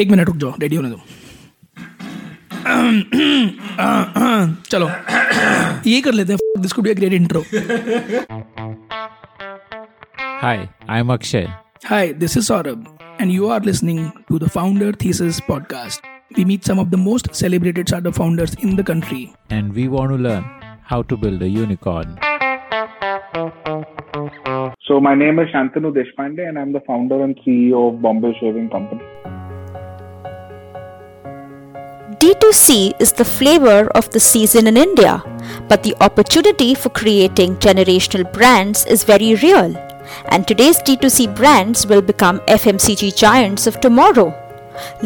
एक मिनट रुक जाओ, रेडी होने दो। चलो ये कर लेते हैं, this could be a great intro. Hi, I'm Akshay. Hi, this is Saurabh, and you are listening to the Founder Thesis Podcast. We meet some of the most celebrated startup founders in the country, and we want to learn how to build a unicorn. So my name is Shantanu Deshpande, and I'm the founder and CEO of Bombay Shaving Company. D2C is the flavor of the season in India, but the opportunity for creating generational brands is very real. And today's D2C brands will become FMCG giants of tomorrow.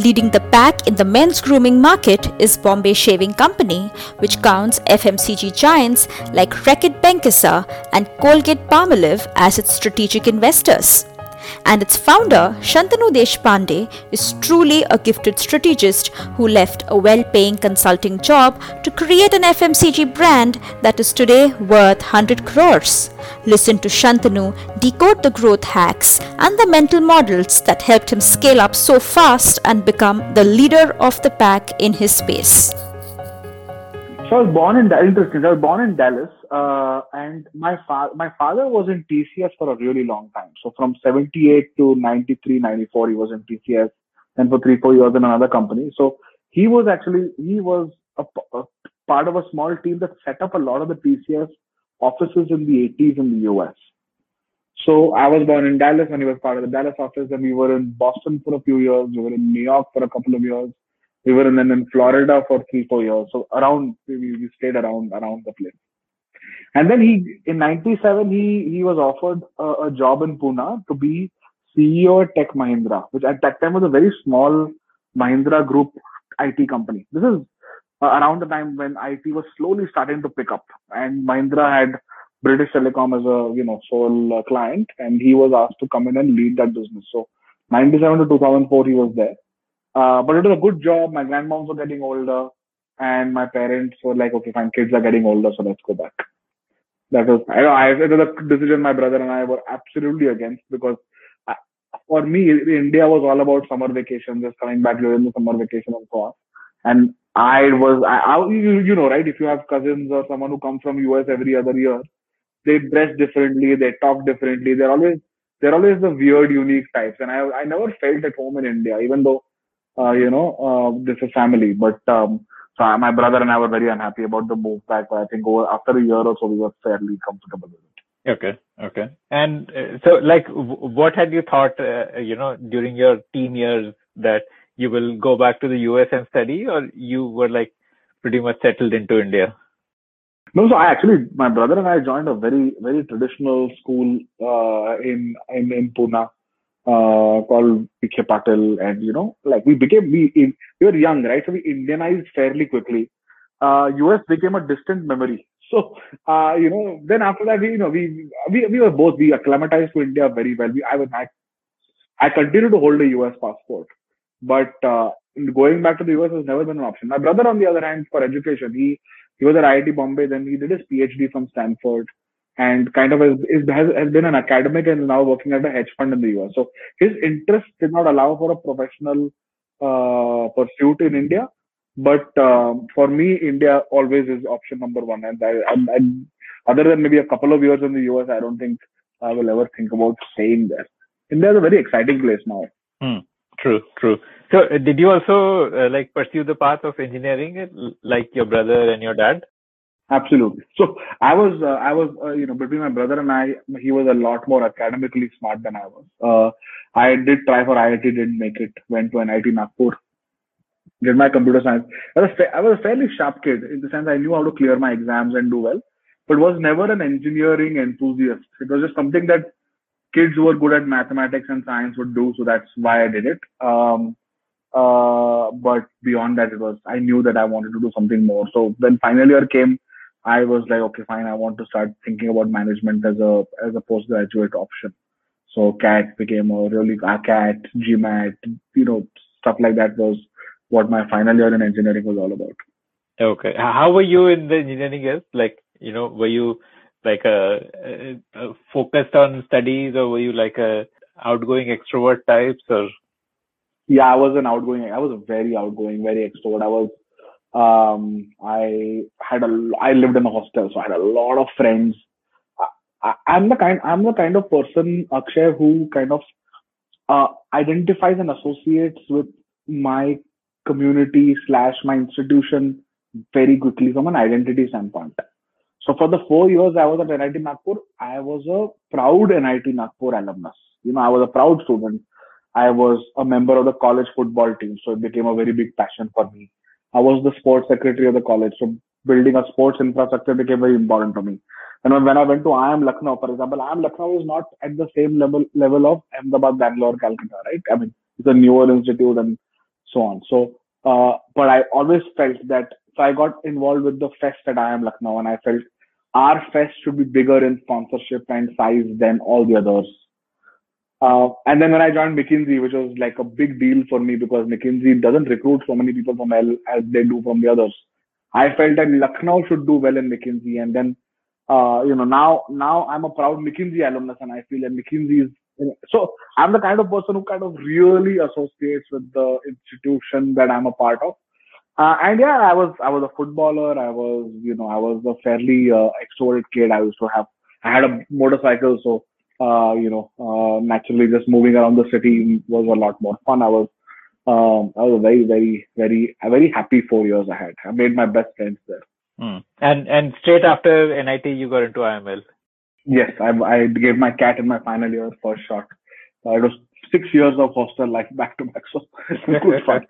Leading the pack in the men's grooming market is Bombay Shaving Company, which counts FMCG giants like Reckitt Benckiser and Colgate-Palmolive as its strategic investors. And its founder, Shantanu Deshpande, is truly a gifted strategist who left a well-paying consulting job to create an FMCG brand that is today worth 100 crores. Listen to Shantanu decode the growth hacks and the mental models that helped him scale up so fast and become the leader of the pack in his space. So I was born in Dallas, and my father was in TCS for a really long time. So from 78 to 93, 94, he was in TCS, and for 3-4 years in another company. So he was a part of a small team that set up a lot of the TCS offices in the 80s in the US. So I was born in Dallas and he was part of the Dallas office. Then we were in Boston for a few years. We were in New York for a couple of years. We were then in Florida for 3-4 years. So we stayed around the place. And then in 97, he was offered a job in Pune to be CEO at Tech Mahindra, which at that time was a very small Mahindra group IT company. This is around the time when IT was slowly starting to pick up, and Mahindra had British Telecom as a sole client, and he was asked to come in and lead that business. So 97 to 2004, he was there. But it was a good job. My grandmoms were getting older and my parents were like, okay, fine, kids are getting older, so let's go back. It was a decision my brother and I were absolutely against, because for me, India was all about summer vacation, just coming back during the summer vacation and so on. And I, if you have cousins or someone who comes from US every other year, they dress differently, they talk differently. They're always the weird, unique types. And I never felt at home in India, even though this is family, but so my brother and I were very unhappy about the move back. I think after a year or so, we were fairly comfortable with it. Okay. And what had you thought, during your teen years, that you will go back to the US and study, or you were pretty much settled into India? No, so my brother and I joined a very, very traditional school in Pune. Called Pikhe Patel, and we were young, right? So we Indianized fairly quickly. US became a distant memory. So then after that, we acclimatized to India very well. I continued to hold a US passport, but going back to the US has never been an option. My brother, on the other hand, for education, he was at IIT Bombay. Then he did his PhD from Stanford, and kind of has been an academic and now working at a hedge fund in the US. So his interests did not allow for a professional pursuit in India. But for me, India always is option number one. And I, other than maybe a couple of years in the US, I don't think I will ever think about staying there. India is a very exciting place now. True. So did you also pursue the path of engineering like your brother and your dad? Absolutely. So I was between my brother and I, he was a lot more academically smart than I was. I did try for IIT, didn't make it. Went to NIT Nagpur, did my computer science. I was a fairly sharp kid in the sense I knew how to clear my exams and do well, but was never an engineering enthusiast. It was just something that kids who were good at mathematics and science would do, so that's why I did it. But beyond that, I knew that I wanted to do something more. So when final year came, I was like, okay, fine, I want to start thinking about management as a postgraduate option. So CAT became CAT, GMAT, stuff like that was what my final year in engineering was all about. Okay. How were you in the engineering years? Were you focused on studies, or were you outgoing extrovert types, or? Yeah, I was an outgoing. I was very outgoing, very extrovert. I was. I lived in a hostel, so I had a lot of friends. I'm the kind of person, Akshay, who kind of identifies and associates with my community / my institution very quickly from an identity standpoint. So for the 4 years I was at NIT Nagpur, I was a proud NIT Nagpur alumnus. You know, I was a proud student. I was a member of the college football team, so it became a very big passion for me. I was the sports secretary of the college, so building a sports infrastructure became very important to me. And when I went to IIM Lucknow, for example, IIM Lucknow is not at the same level of Ahmedabad, Bangalore, Calcutta, right? I mean, it's a newer institute and so on. So, but I always felt that, so I got involved with the fest at IIM Lucknow, and I felt our fest should be bigger in sponsorship and size than all the others. And then when I joined McKinsey, which was like a big deal for me because McKinsey doesn't recruit so many people from L as they do from the others. I felt that Lucknow should do well in McKinsey, and then now I'm a proud McKinsey alumnus, and I feel that McKinsey is, so I'm the kind of person who kind of really associates with the institution that I'm a part of. And yeah, I was a footballer. I was a fairly extroverted kid. I had a motorcycle. So, naturally just moving around the city was a lot more fun. I was a very, very, very, very happy 4 years I had. I made my best friends there. Mm. And straight after NIT, you got into IIML. Yes, I gave my CAT in my final year first shot. It was 6 years of hostel life back to back, so good fun.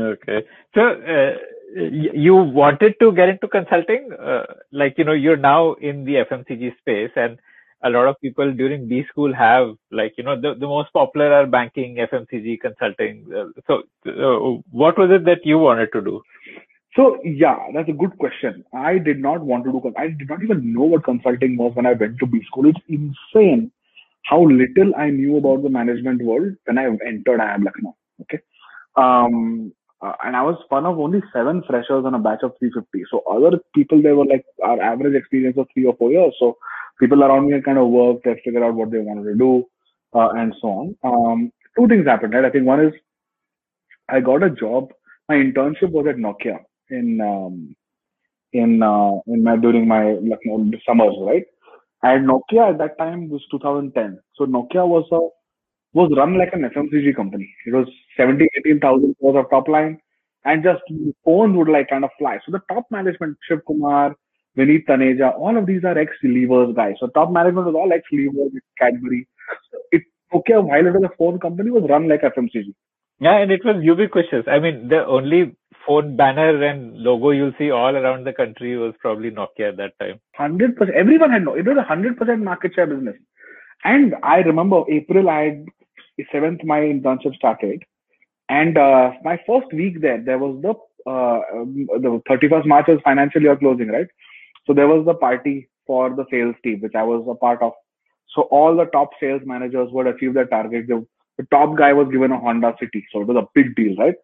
Okay, so you wanted to get into consulting, you're now in the FMCG space, and a lot of people during B school have the most popular are banking, FMCG, consulting. So what was it that you wanted to do? So yeah, that's a good question. I did not want to do. I did not even know what consulting was when I went to B school. It's insane how little I knew about the management world when I entered IIM Lucknow. Okay, and I was one of only 7 freshers on a batch of 350. So other people there were like our average experience of 3 or 4 years. So people around me kind of worked, they figured out what they wanted to do, and so on. Two things happened, right? I think one is I got a job. My internship was at Nokia. During my Lucknow summers, right? And Nokia at that time was 2010. So Nokia was run like an FMCG company. It was 17,000-18,000 crores of top line, and just phones would like kind of fly. So the top management, Shiv Kumar, Vineet Taneja, all of these are ex-Leavers guys. So top management was all ex-Leavers, Cadbury. Nokia, while it was a phone company, was run like FMCG. Yeah, and it was ubiquitous. I mean, the only phone banner and logo you'll see all around the country was probably Nokia at that time. 100%. Everyone had Nokia. It was a 100% market share business. And I remember April, I had 7th, my internship started. And my first week there was the 31st March was financial year closing, right? So there was the party for the sales team, which I was a part of. So all the top sales managers would achieve their target. The top guy was given a Honda City. So it was a big deal, right?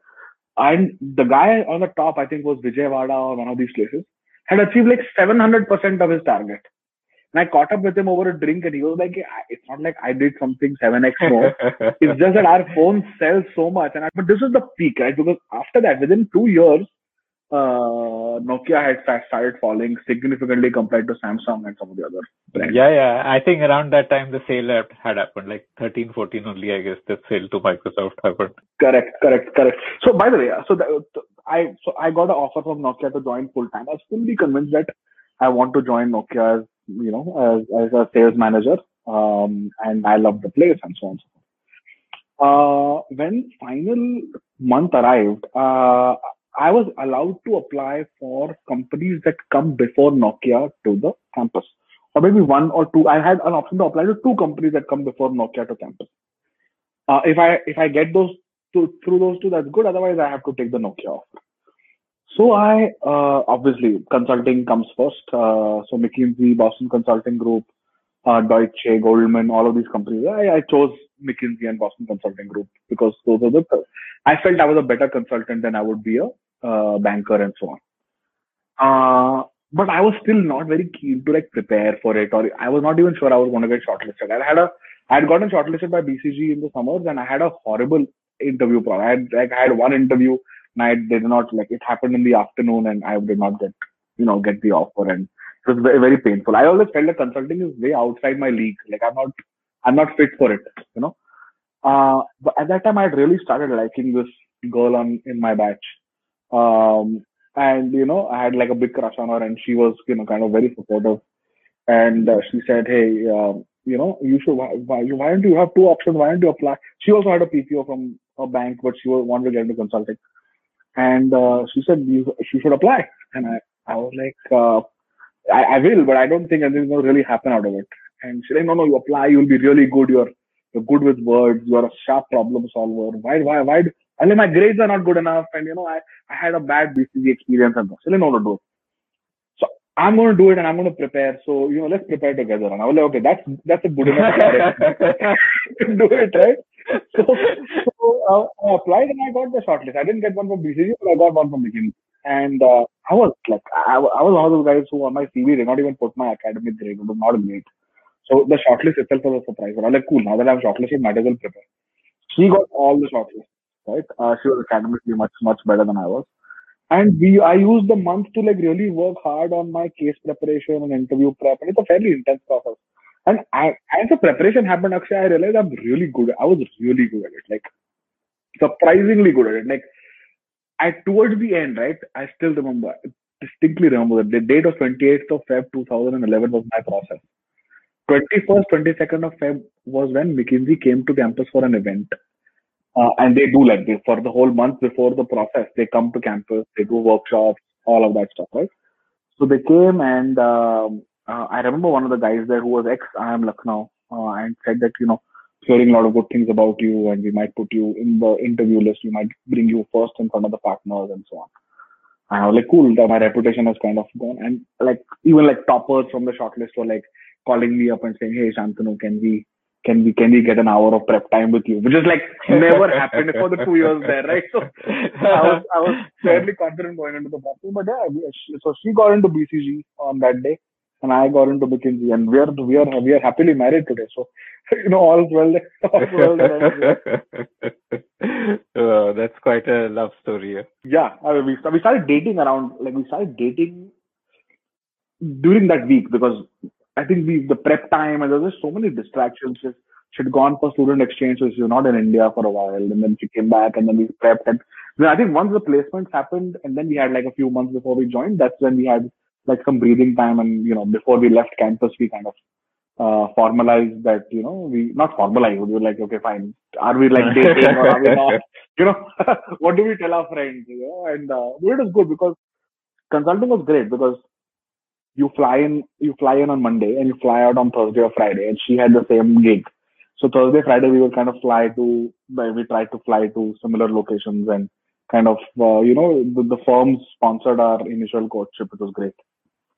And the guy on the top, I think, was Vijayawada or one of these places, had achieved like 700% of his target. And I caught up with him over a drink, and he was like, it's not like I did something 7x more. It's just that our phone sells so much. But this was the peak, right? Because after that, within 2 years, Nokia had started falling significantly compared to Samsung and some of the other brands. Yeah. I think around that time, the sale had happened, like 13, 14 only, I guess, the sale to Microsoft happened. Correct. So by the way, I got an offer from Nokia to join full-time. I was fully convinced that I want to join Nokia as a sales manager. And I love the place and so on. When final month arrived, I was allowed to apply for companies that come before Nokia to the campus, or maybe one or two. I had an option to apply to 2 companies that come before Nokia to campus. If I get those two, through those two, that's good. Otherwise, I have to take the Nokia offer. So I obviously consulting comes first. So McKinsey, Boston Consulting Group, Deutsche, Goldman, all of these companies. I chose McKinsey and Boston Consulting Group because those are I felt I was a better consultant than I would be a banker and so on. But I was still not very keen to like prepare for it, or I was not even sure I was going to get shortlisted. I had gotten shortlisted by BCG in the summers, and I had a horrible interview problem. I had one interview and it happened in the afternoon and I did not get the offer, and it was very, very painful. I always felt that consulting is way outside my league. I'm not fit for it, But at that time, I really started liking this girl in my batch. I had a big crush on her, and she was, kind of very supportive. And she said, hey, you should, why don't you have two options? Why don't you apply? She also had a PPO from a bank, but she wanted to get into consulting. And she said, she should apply. And I was like, I will, but I don't think anything's going to really happen out of it. And she said, no, you apply. You'll be really good. You're good with words. You're a sharp problem solver. Why? I mean, my grades are not good enough. And, I had a bad BCG experience. And she said, no, do it. So I'm going to do it and I'm going to prepare. So, let's prepare together. And I was like, okay, that's a good enough to do it, right? So I applied and I got the shortlist. I didn't get one from BCG, but I got one from McKinsey. And I was one of those guys who on my CV did not even put my academic grade. It was not great. So the shortlist itself was a surprise. But I was like, cool, now that I'm shortlisted, might as well prepare. She got all the shortlists, right? She was academically much, much better than I was. And I used the month to really work hard on my case preparation and interview prep. And it's a fairly intense process. And as the preparation happened, Akshay, I realized I was really good at it. Surprisingly good at it. Towards the end, right, I still distinctly remember that the date of 28th of Feb 2011 was my process. 21st, 22nd of Feb was when McKinsey came to campus for an event. And they do for the whole month before the process, they come to campus, they do workshops, all of that stuff, right? So they came and I remember one of the guys there who was ex-IIM Lucknow and said that, hearing a lot of good things about you and we might put you in the interview list, we might bring you first in front of the partners and so on. And I was like, cool, my reputation has kind of gone. And even toppers from the shortlist were calling me up and saying, hey, Shantanu, can we get an hour of prep time with you? Which is never happened for the 2 years there, right? So I was fairly confident going into the prep. But yeah, so she got into BCG on that day. And I got into McKinsey, and we are happily married today. So, all's well. Oh, that's quite a love story. Yeah, I mean, we started dating around during that week because I think the prep time and there was so many distractions. She'd gone for student exchange, so she was not in India for a while, and then she came back, and then we prepped. And then I think once the placements happened, and then we had a few months before we joined. That's when we had some breathing time, and before we left campus, we kind of formalized that we not formalized. We were like, okay, fine. Are we dating or are we not? What do we tell our friends? And it was good because consulting was great because you fly in on Monday and you fly out on Thursday or Friday, and she had the same gig. So Thursday, Friday, we would kind of fly to similar locations and kind of the firm sponsored our initial courtship. It was great.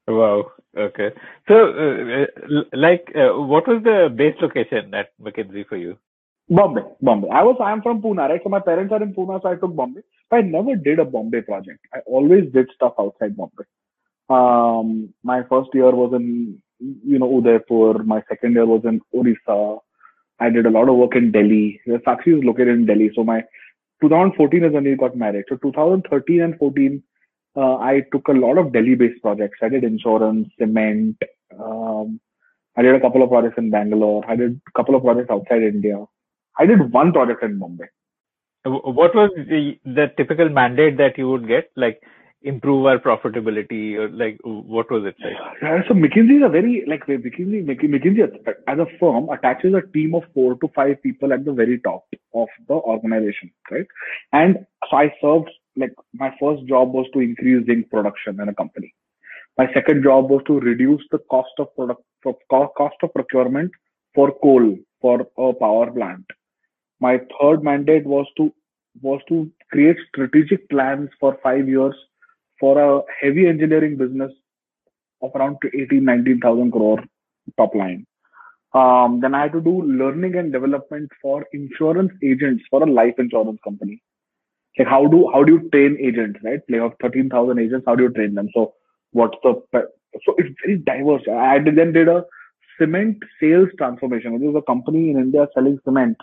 Wow. Okay. So, what was the base location at McKinsey for you? Bombay. I am from Pune, right? So my parents are in Pune, so I took Bombay. But I never did a Bombay project. I always did stuff outside Bombay. My first year was in, Udaipur. My second year was in Orissa. I did a lot of work in Delhi. Sakshi is located in Delhi. So 2014 is when we got married. So 2013 and 14, I took a lot of Delhi-based projects. I did insurance, cement. I did a couple of projects in Bangalore. I did a couple of projects outside India. I did one project in Mumbai. What was the typical mandate that you would get? Improve our profitability, or what was it like? So McKinsey is a very McKinsey as a firm attaches a team of 4 to 5 people at the very top of the organization, right? And so I served my first job was to increase zinc production in a company. My second job was to reduce the cost of procurement for coal for a power plant. My third mandate was to create strategic plans for 5 years for a heavy engineering business of around 18,000-19,000 crore top line. Then I had to do learning and development for insurance agents for a life insurance company. How do you train agents, right? You have 13,000 agents. How do you train them? So it's very diverse. I then did a cement sales transformation. Which is a company in India selling cement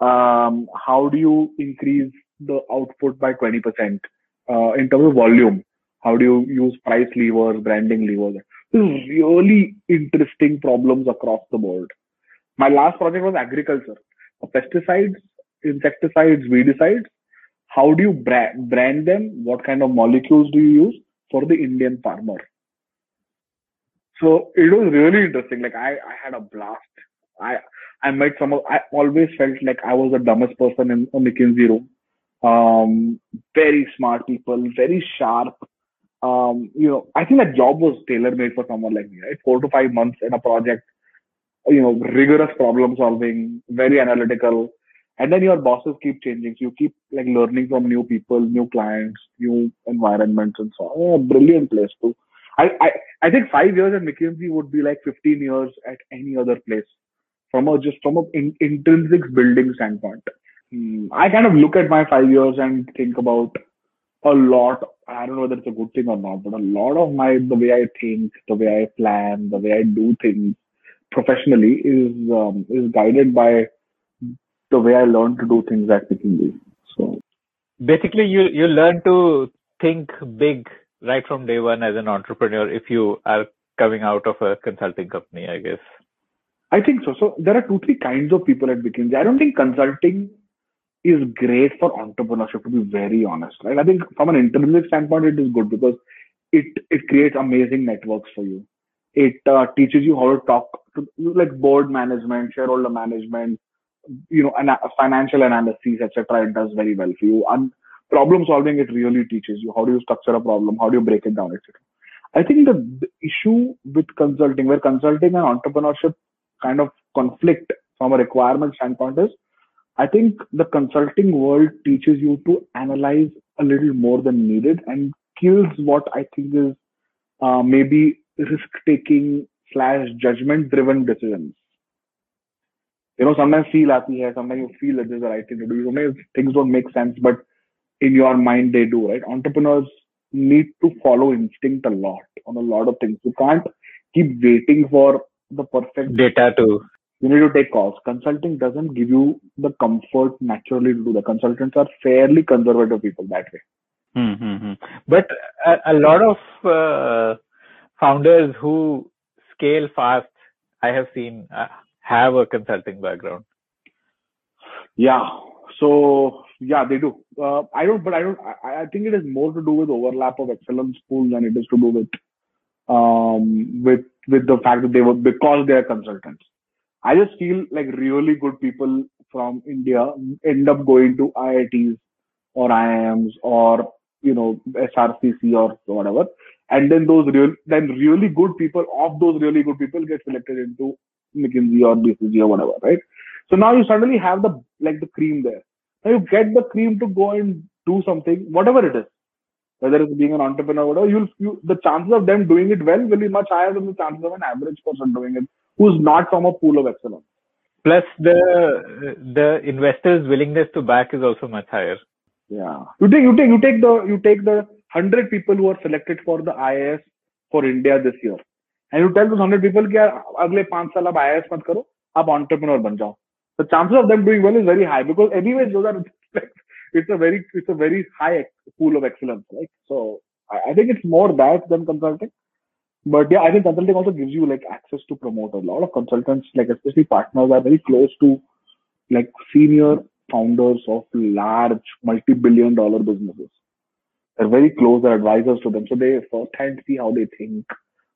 how do you increase the output by 20% in terms of volume? How do you use price levers, branding levers? This is really interesting problems across the board. My last project was agriculture. Pesticides, insecticides, weedicides. How do you brand them? What kind of molecules do you use for the Indian farmer? So it was really interesting. Like I had a blast. I met some of, I always felt like I was the dumbest person in a McKinsey room. Very smart people, very sharp. I think that job was tailor-made for someone like me, right? 4 to 5 months in a project, rigorous problem solving, very analytical. And then your bosses keep changing. So you keep like learning from new people, new clients, new environments and so on. Oh, brilliant place too. I think 5 years at McKinsey would be like 15 years at any other place from an intrinsic building standpoint. I kind of look at my 5 years and think about a lot. I don't know whether it's a good thing or not, but a lot of the way I think, the way I plan, the way I do things professionally is guided by the way I learned to do things at McKinsey. So basically, you learn to think big right from day one as an entrepreneur if you are coming out of a consulting company, I guess. I think so. So there are 2-3 kinds of people at McKinsey. I don't think consulting is great for entrepreneurship, to be very honest. Right? I think from an intrinsic standpoint, it is good because it creates amazing networks for you. It teaches you how to talk to like board management, shareholder management, and financial analysis, etc. It does very well for you. And problem solving, it really teaches you how do you structure a problem, how do you break it down, etc. I think the issue with consulting, where consulting and entrepreneurship kind of conflict from a requirement standpoint is, I think the consulting world teaches you to analyze a little more than needed and kills what I think is maybe risk-taking/judgment-driven decisions. Sometimes feel happy here, sometimes you feel that there's the right thing to do. Sometimes things don't make sense, but in your mind they do, right? Entrepreneurs need to follow instinct a lot on a lot of things. You can't keep waiting for the perfect data to. You need to take calls. Consulting doesn't give you the comfort naturally to do that. Consultants are fairly conservative people that way. Mm-hmm. But a lot of founders who scale fast, I have seen, have a consulting background. Yeah. So yeah, they do. I think it is more to do with overlap of excellence pool than it is to do with the fact that because they are consultants. I just feel like really good people from India end up going to IITs or IIMs or, SRCC or whatever. And then really good people get selected into McKinsey or BCG or whatever, right? So now you suddenly have the cream there. Now you get the cream to go and do something, whatever it is. Whether it's being an entrepreneur or whatever, the chances of them doing it well will be much higher than the chances of an average person doing it who's not from a pool of excellence. Plus, the investor's willingness to back is also much higher. Yeah, you take the 100 people who are selected for the IIS for India this year, and you tell those 100 people that अगले 5 साल आप IIS मत करो, आप entrepreneur बन जाओ. The chances of them doing well is very high because anyways those are. It's a very high pool of excellence, right? So I think it's more that than consulting. But yeah, I think consulting also gives you like access to promote. A lot of consultants, like especially partners, are very close to like senior founders of large multi-billion dollar businesses. They're very close, they're advisors to them. So they firsthand see how they think,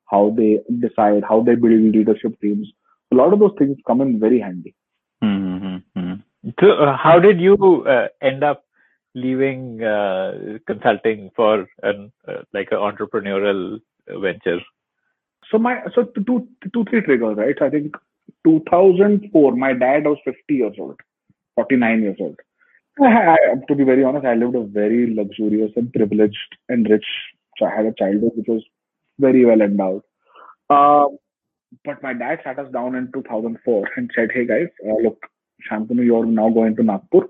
how they decide, how they build leadership teams. A lot of those things come in very handy. Mm-hmm, mm-hmm. So, how did you end up leaving consulting for an entrepreneurial venture? So 2-3 triggers, right? So I think 2004, my dad was 49 years old. To be very honest, I lived a very luxurious and privileged and rich. So I had a childhood which was very well endowed. But my dad sat us down in 2004 and said, "Hey guys, look. Shantanu, you're now going to Nagpur,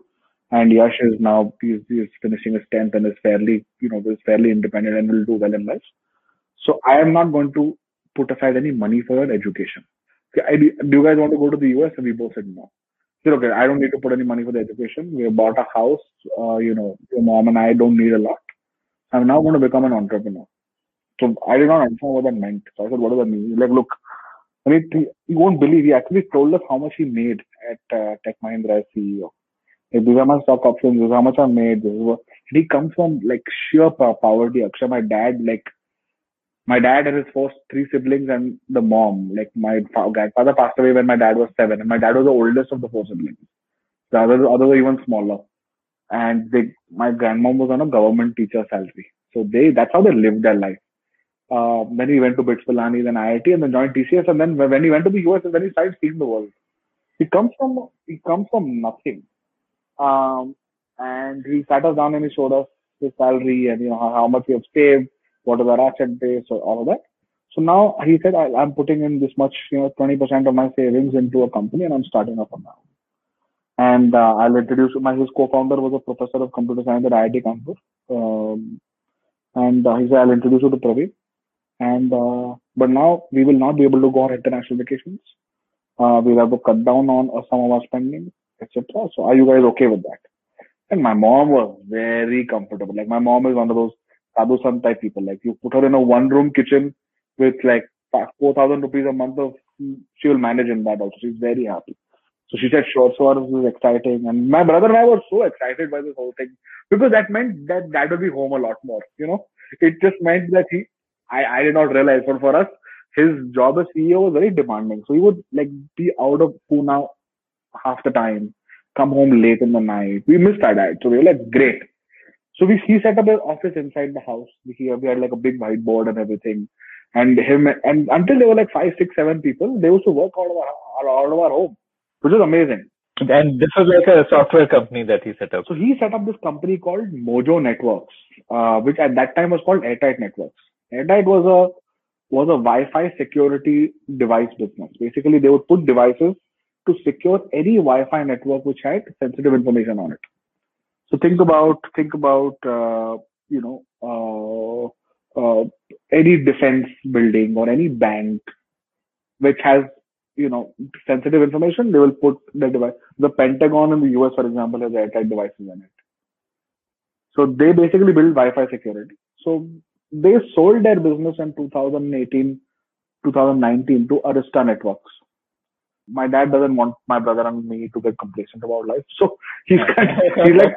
and Yash is now he's finishing his 10th and is fairly independent and will do well in life. So I am not going to put aside any money for your education. Do you guys want to go to the US?" And we both said no. said, okay, I don't need to put any money for the education. We bought a house. Your mom and I don't need a lot. I'm now going to become an entrepreneur. So I did not understand what that meant. So I said, what does that mean? He's like, look, I mean, you won't believe. He actually told us how much he made at Tech Mahindra as CEO. Like, these are my stock options. This is how much I made. This is what. And he comes from like sheer poverty. Akshay, my dad and his first three siblings and the mom. Like, my grandfather passed away when my dad was 7, and my dad was the oldest of the 4 siblings. The others were even smaller. And my grandmom was on a government teacher salary. So that's how they lived their life. Then he went to Bits Pilani, then IIT, and then joined TCS. And then when he went to the US, and then he started seeing the world. He comes from nothing. And he sat us down and he showed us his salary and how much we have saved, what are our asset base, or all of that. So now he said, I'm putting in this much, 20% of my savings into a company, and I'm starting up on that. And I'll introduce his co-founder was a professor of computer science at IIT Kanpur. And he said, I'll introduce you to Praveen. And but now we will not be able to go on international vacations. We'll have to cut down on some of our spending, etc. So are you guys okay with that? And my mom was very comfortable. Like, my mom is one of those sadhu sant type people. Like, you put her in a one-room kitchen with like 4,000 rupees a month she will manage in that also. She's very happy. So she said, sure, so this is exciting. And my brother and I were so excited by this whole thing, because that meant that dad would be home a lot more, It just meant that I did not realize, but for us, his job as CEO was very demanding. So he would like be out of Pune half the time, come home late in the night. We missed our dad. So we were like, great. So he set up an office inside the house. We had like a big whiteboard and everything. And until they were like 5, 6, 7 people, they used to work out of our home, which is amazing. And this was like a software company that he set up. So he set up this company called Mojo Networks, which at that time was called Airtight Networks. Airtight was a Wi-Fi security device business. Basically, they would put devices to secure any Wi-Fi network which had sensitive information on it. So think about any defense building or any bank which has sensitive information, they will put the device. The Pentagon in the US, for example, has Airtight devices in it. So they basically build Wi-Fi security. So they sold their business in 2018, 2019 to Arista Networks. My dad doesn't want my brother and me to get complacent about life. So he's like,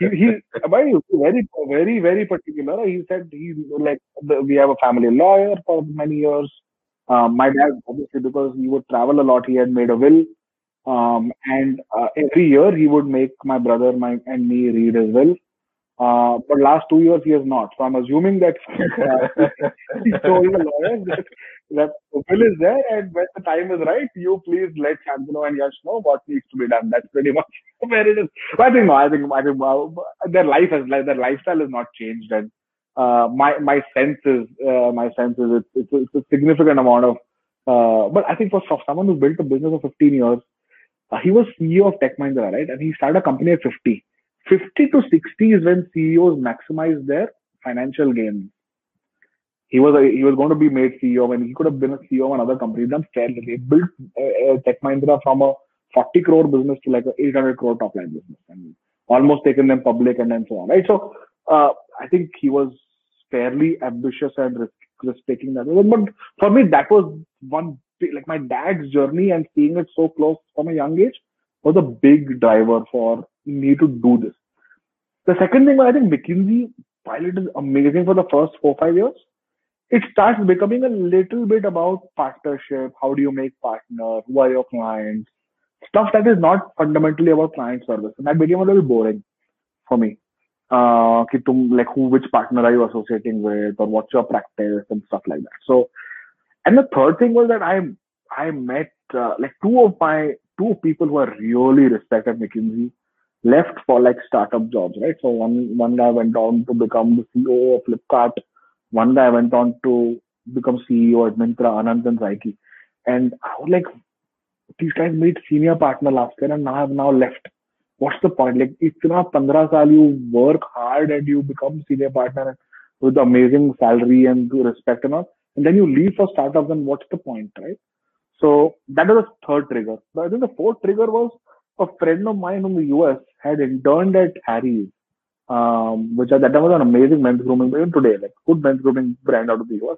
he's very, very, very particular. He said, we have a family lawyer for many years. My dad, obviously, because he would travel a lot, he had made a will. And every year he would make my brother and me read his will. But last 2 years he has not. So I'm assuming that he told the lawyer that the will is there, and when the time is right, you please let Shantanu and Yash know what needs to be done. That's pretty much where it is. But I think their lifestyle has not changed, and my sense is it's a significant amount of. But I think for someone who built a business of 15 years, he was CEO of Tech Mahindra, right? And he started a company at 50. 50 to 60 is when CEOs maximize their financial gains. He was going to be made CEO, and he could have been a CEO of another company. Done fairly. He built Tech Mahindra from a 40 crore business to like a 800 crore top line business, and almost taken them public and then so on. Right. So I think he was fairly ambitious and risk taking that. But for me, that was one like my dad's journey and seeing it so close from a young age was a big driver for me to do this. The second thing, I think McKinsey, while it is amazing for the first 4-5 years, it starts becoming a little bit about partnership. How do you make partner? Who are your clients? Stuff that is not fundamentally about client service. And that became a little boring for me. Which partner are you associating with, or what's your practice and stuff like that. So, and the third thing was that I met two people who I really respect at McKinsey left for like startup jobs, right? So one guy went on to become the CEO of Flipkart. One guy went on to become CEO at Myntra, Anand and Saiki. And I was like, these guys made senior partner last year and have now left. What's the point? Like, it's 15 saal you work hard and you become senior partner with amazing salary and respect and all, and then you leave for startups, and what's the point, right? So that was the third trigger. But I think the fourth trigger was a friend of mine from the US had interned at Harry's, which at that time was an amazing men's grooming, even today, like good men's grooming brand out of the US.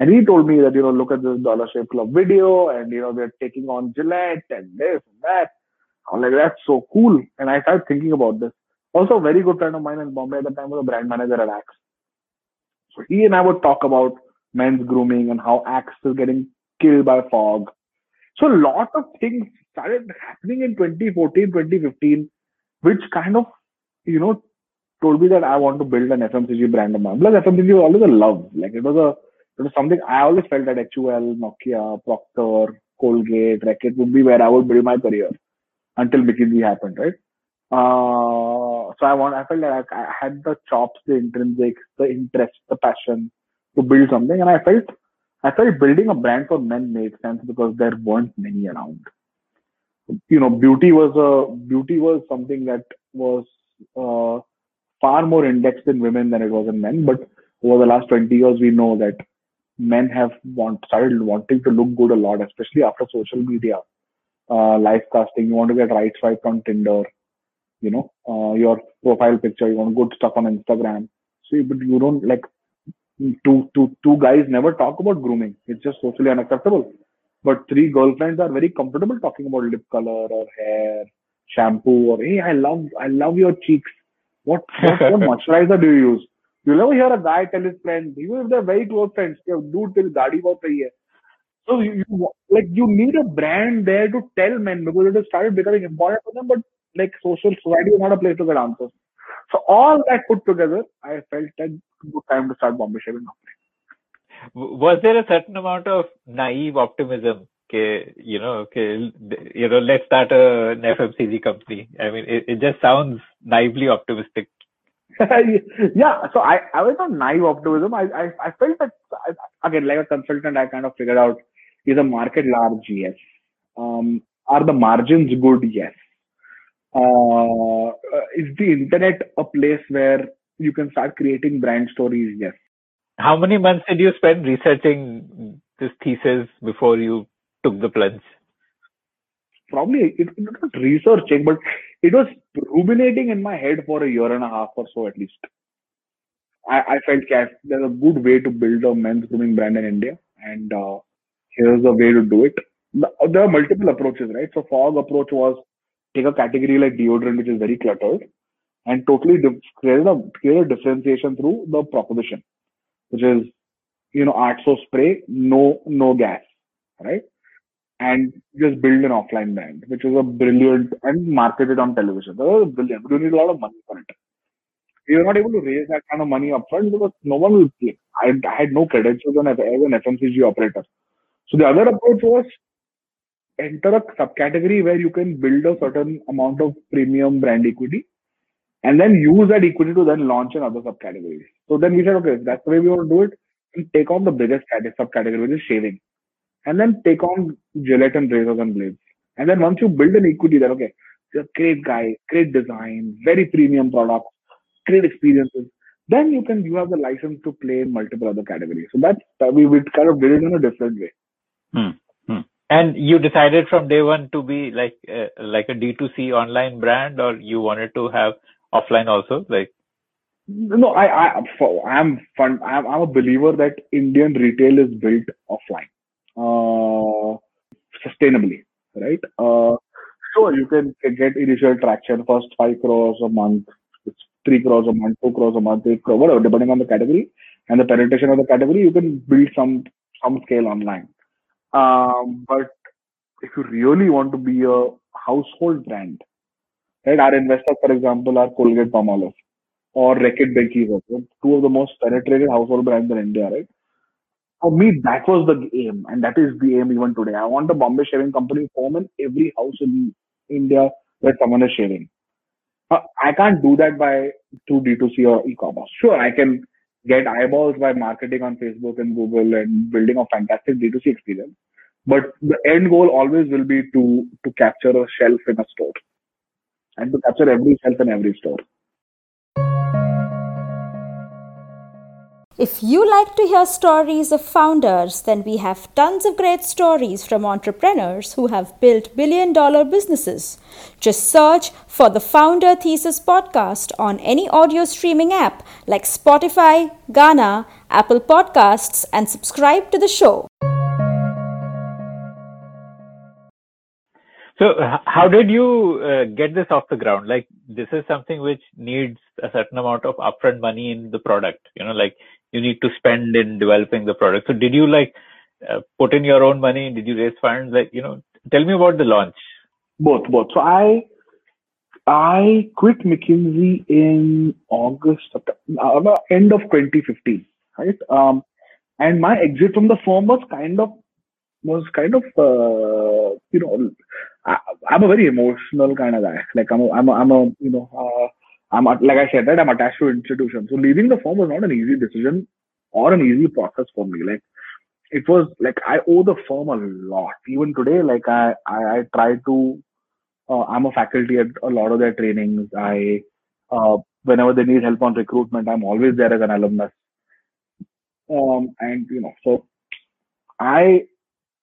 And he told me that, you know, look at this Dollar Shave Club video and, you know, they're taking on Gillette and this and that. I'm like, that's so cool. And I started thinking about this. Also, a very good friend of mine in Bombay at the time was a brand manager at Axe. So he and I would talk about men's grooming and how Axe is getting killed by Fog. So a lot of things started happening in 2014, 2015, which kind of, you know, told me that I want to build an FMCG brand of mine. Plus, FMCG was always a love. Like, it was something I always felt that HUL, Nokia, Procter, Colgate, Reckitt would be where I would build my career until McKinsey happened, right? So I felt that I had the chops, the intrinsics, the interest, the passion to build something. And I felt building a brand for men made sense because there weren't many around. You know, beauty was something that was far more indexed in women than it was in men. But over the last 20 years, we know that men have started wanting to look good a lot, especially after social media, live casting. You want to get right swipe on Tinder, you know, your profile picture. You want good stuff on Instagram. See, but you don't like. Two guys never talk about grooming. It's just socially unacceptable. But three girlfriends are very comfortable talking about lip color or hair, shampoo, or hey, I love your cheeks. What moisturizer do you use? You'll never hear a guy tell his friend, even if they're very close friends, dude, till gaadi bahut sahi hai. So you need a brand there to tell men because it has started becoming important for them. But like society is not a place to get answers. So all that put together, I felt that it was time to start Bombay Shaving Company. Was there a certain amount of naive optimism? Okay, let's start an FMCG company. I mean, it just sounds naively optimistic. Yeah. So I was not naive optimism. I felt that again, like a consultant, I kind of figured out, is the market large? Yes. Are the margins good? Yes. Is the internet a place where you can start creating brand stories? Yes. How many months did you spend researching this thesis before you took the plunge? Probably, it was not researching, but it was ruminating in my head for a year and a half or so at least. I felt there's a good way to build a men's grooming brand in India, and here's the way to do it. There are multiple approaches, right? So Fog approach was, take a category like deodorant, which is very cluttered, and totally create a differentiation through the proposition, which is, you know, Artso spray, no gas, right? And just build an offline brand, which is a brilliant, and marketed on television. That was brilliant, but you need a lot of money for it. We were not able to raise that kind of money upfront because no one will pay. I had no credentials as an FMCG operator. So the other approach was, enter a subcategory where you can build a certain amount of premium brand equity and then use that equity to then launch in other subcategories. So then we said, okay, that's the way we want to do it. And take on the biggest subcategory, which is shaving. And then take on Gillette and razors and blades. And then once you build an equity, then okay, great guy, great design, very premium products, great experiences. Then you have the license to play in multiple other categories. So we kind of did it in a different way. And you decided from day one to be like a D2C online brand, or you wanted to have offline also? Like, no, I'm a believer that Indian retail is built offline, sustainably, right? Sure, you can get initial traction, first 5 crores a month, 3 crores a month, 2 crores a month, 8 crores, whatever, depending on the category and the penetration of the category, you can build some scale online. But if you really want to be a household brand, right? Our investors, for example, are Colgate-Palmolive or Reckitt Benckiser, two of the most penetrated household brands in India, right? For me, that was the aim, and that is the aim even today. I want a Bombay Shaving Company home in every house in India where someone is shaving. I can't do that through D2C or e-commerce. Sure, I can get eyeballs by marketing on Facebook and Google and building a fantastic D2C experience. But the end goal always will be to capture a shelf in a store and to capture every shelf in every store. If you like to hear stories of founders, then we have tons of great stories from entrepreneurs who have built billion-dollar businesses. Just search for the Founder Thesis Podcast on any audio streaming app like Spotify, Gaana, Apple Podcasts, and subscribe to the show. So how did you get this off the ground? Like, this is something which needs a certain amount of upfront money in the product, you know, like you need to spend in developing the product. So did you put in your own money? Did you raise funds? Tell me about the launch. Both. So I quit McKinsey in end of 2015, right? And my exit from the firm was I'm a very emotional kind of guy. Like I said, that I'm attached to institutions. So leaving the firm was not an easy decision or an easy process for me. I owe the firm a lot. Even today, I try to, I'm a faculty at a lot of their trainings. Whenever they need help on recruitment, I'm always there as an alumnus. So I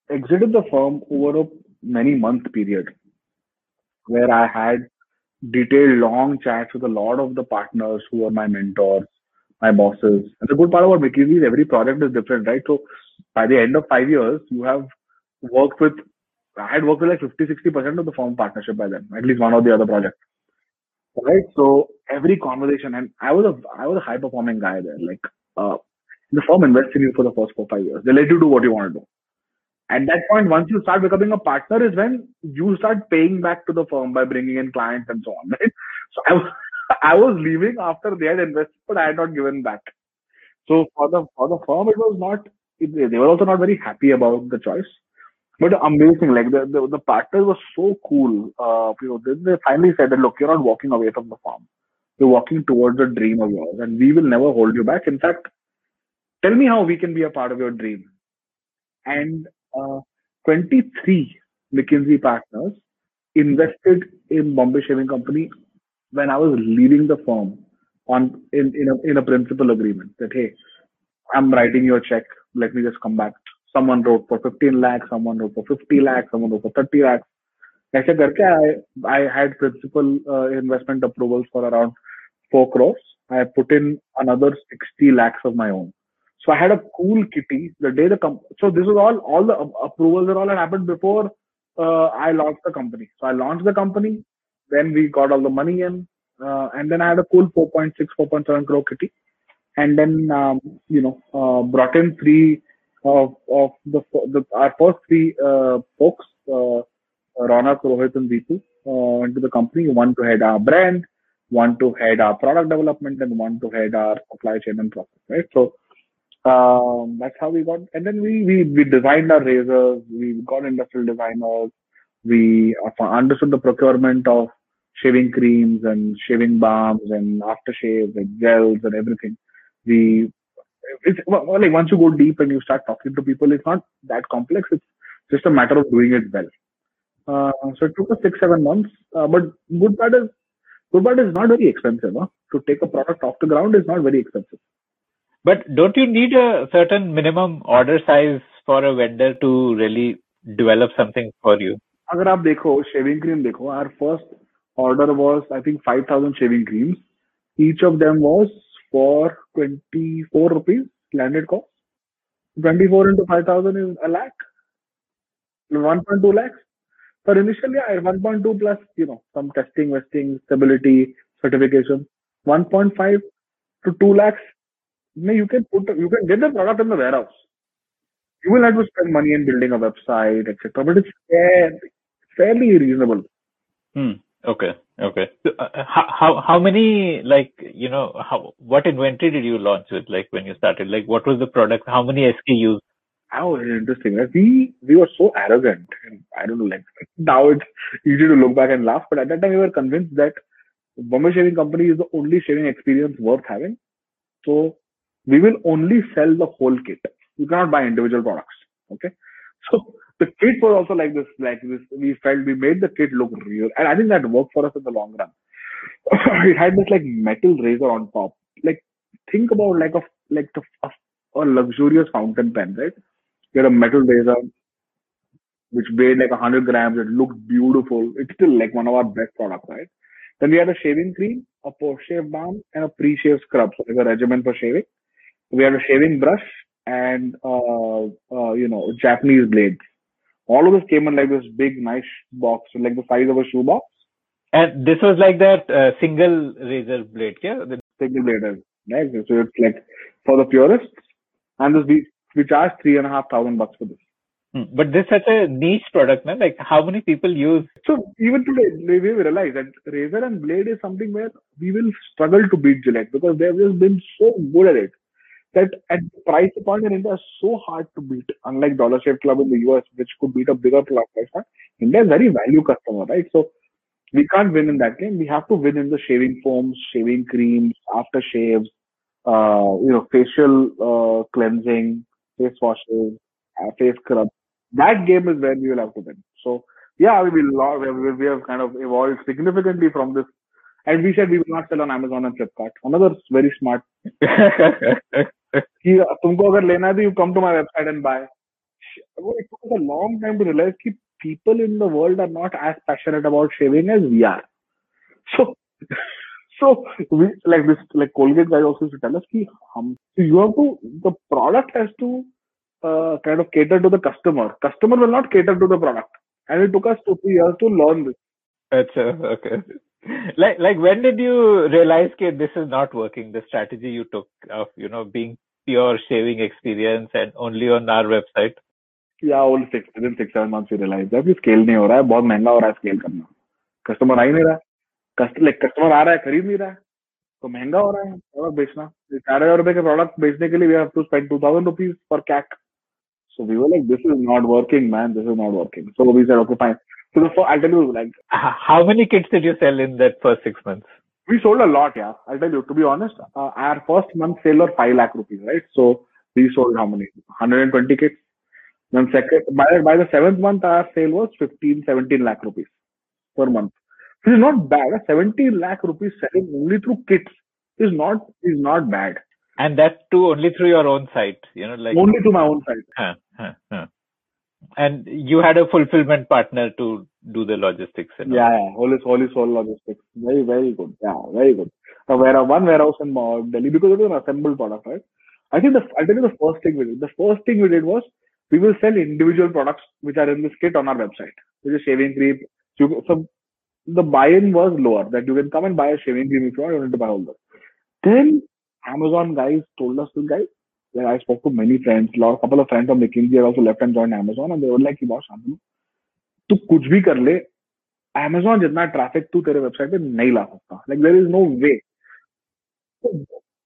exited the firm over a many month period where I had detailed long chats with a lot of the partners who were my mentors, my bosses. And the good part about McKinsey is every product is different, right? So by the end of 5 years, I had worked with 50-60% of the firm partnership by then, at least one or the other project. Right? So every conversation, and I was a high performing guy there. The firm invests in you for the first 4-5 years. They let you do what you want to do. At that point, once you start becoming a partner is when you start paying back to the firm by bringing in clients and so on, right? So I was leaving after they had invested, but I had not given back. So for the firm, they were also not very happy about the choice. But amazing, the partners were so cool. They finally said that, look, you're not walking away from the firm. You're walking towards a dream of yours and we will never hold you back. In fact, tell me how we can be a part of your dream. And 23 McKinsey partners invested in Bombay Shaving Company when I was leaving the firm in a principal agreement that, hey, I'm writing you a check. Let me just come back. Someone wrote for 15 lakhs. Someone wrote for 50 lakhs. Someone wrote for 30 lakhs. I had principal investment approvals for around 4 crores. I put in another 60 lakhs of my own. So I had a cool kitty the day so this was all the approvals and all that happened before I launched the company. So I launched the company, then we got all the money in, and then I had a cool 4.6, 4.7 crore kitty, and then, brought in three of our first three folks, Ronak, Rohit and Deepu, into the company, one to head our brand, one to head our product development, and one to head our supply chain and process, right? So, that's how we got, and then we designed our razors, we got industrial designers, we understood the procurement of shaving creams and shaving balms and aftershaves and gels and everything. Once you go deep and you start talking to people, it's not that complex, it's just a matter of doing it well. So it took us 6-7 months, but good part is not very expensive, huh? To take a product off the ground is not very expensive. But don't you need a certain minimum order size for a vendor to really develop something for you? Agar aap dekho, shaving cream dekho, our first order was, I think, 5,000 shaving creams. Each of them was for 24 rupees landed cost. 24 into 5,000 is a lakh. 1.2 lakhs. But initially, 1.2 plus, some testing, stability, certification. 1.5 to 2 lakhs. You can get the product in the warehouse. You will have to spend money in building a website, etc. But it's fairly reasonable. Okay. So, how many what inventory did you launch with? When you started, what was the product? How many SKUs? Oh, interesting. We were so arrogant. I don't know. Now it's easy to look back and laugh. But at that time, we were convinced that Bombay Shaving Company is the only shaving experience worth having. So we will only sell the whole kit. You cannot buy individual products. Okay. So the kit was also like this. We felt we made the kit look real. And I think that worked for us in the long run. It had this metal razor on top. Think about like the or luxurious fountain pen, right? You had a metal razor, which weighed like 100 grams. It looked beautiful. It's still like one of our best products, right? Then we had a shaving cream, a post-shave balm, and a pre-shave scrub. So like a regimen for shaving. We had a shaving brush and, Japanese blades. All of this came in like this big, nice box, like the size of a shoe box. And this was like that single razor blade, yeah? The single blade, right? So it's like for the purists. And this we charge $3,500 for this. But this is such a niche product, man. Like, how many people use? So even today, we realize that razor and blade is something where we will struggle to beat Gillette because they've just been so good at it that at the price point in India is so hard to beat. Unlike Dollar Shave Club in the US, which could beat a bigger price point, India is very value customer, right? So we can't win in that game. We have to win in the shaving foams, shaving creams, after shaves, facial cleansing, face washes, face scrub. That game is where we will have to win. So, yeah, we have kind of evolved significantly from this. And we said we will not sell on Amazon and Flipkart. Another very smart. You come to my website and buy. It took a long time to realize that people in the world are not as passionate about shaving as we are. So we, like this, like Colgate guy also used to tell us, you have to, the product has to kind of cater to the customer. Customer will not cater to the product, and it took us 2-3 years to learn this. Okay. Like when did you realize that this is not working? The strategy you took of being pure shaving experience and only on our website. Yeah, only within 6-7 months we realized that we scale नहीं हो रहा है, बहुत महंगा हो रहा है scale करना. Customer आ ही नहीं रहा, customer आ रहा है, खरीद नहीं रहा, तो महंगा हो रहा है और बेचना. 4,000 रुपए के product बेचने के लिए we have to spend 2,000 rupees per CAC. So we were like, this is not working, man. This is not working. So we said, okay, fine. So I'll tell you, like, how many kits did you sell in that first 6 months? We sold a lot, yeah. I'll tell you, to be honest, our first month sale was 5 lakh rupees, right? So we sold how many? 120 kits. Then second, by the 7th month, our sale was 17 lakh rupees per month. This is not bad. 17 lakh rupees selling only through kits is not bad. And that too, only through your own site, Only through my own site. And you had a fulfillment partner to do the logistics. Holy Soul Logistics. Very, very good. Yeah, very good. One warehouse in Delhi, because it was an assembled product, right? I think the first thing we did. The first thing we did was we will sell individual products which are in this kit on our website, which is shaving cream. So the buy-in was lower, that you can come and buy a shaving cream if you want to buy all that. Then Amazon guys told us that I spoke to many friends, a couple of friends from McKinsey had also left and joined Amazon, and they were like, boss, Shantanu, tu kuch bhi kar le, Amazon jitna traffic tu tere website pe nahi la sakta. Like, there is no way.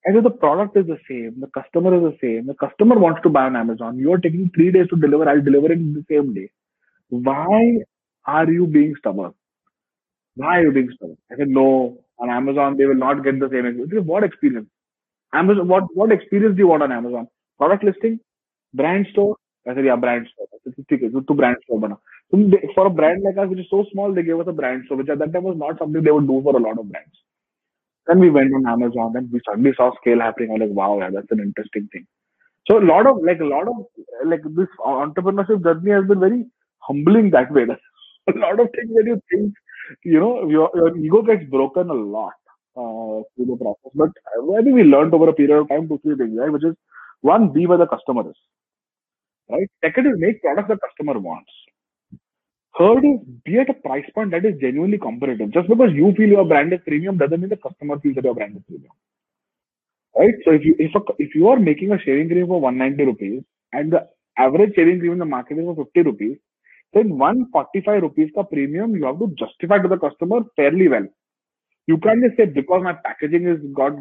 And so the product is the same, the customer is the same, the customer wants to buy on Amazon. You are taking 3 days to deliver, I'll deliver it in the same day. Why are you being stubborn? I said, no, on Amazon, they will not get the same experience. What experience? Amazon, what experience do you want on Amazon? Product listing? Brand store? I said, yeah, brand store. I said, okay, so brand store bana. So for a brand like us, which is so small, they gave us a brand store, which at that time was not something they would do for a lot of brands. Then we went on Amazon, then we suddenly saw scale happening. I was like, wow, yeah, that's an interesting thing. So a lot of this entrepreneurship journey has been very humbling that way. A lot of things that you think, your ego gets broken a lot. Through the process, but I think we learned over a period of time 2-3 things, right? Which is, one, be where the customer is, right? Second is, make products the customer wants. Third is, be at a price point that is genuinely competitive. Just because you feel your brand is premium doesn't mean the customer feels that your brand is premium, right? So if you are making a shaving cream for 190 rupees and the average shaving cream in the market is for 50 rupees, then 145 rupees ka premium you have to justify to the customer fairly well. You can't just say, because my packaging has got,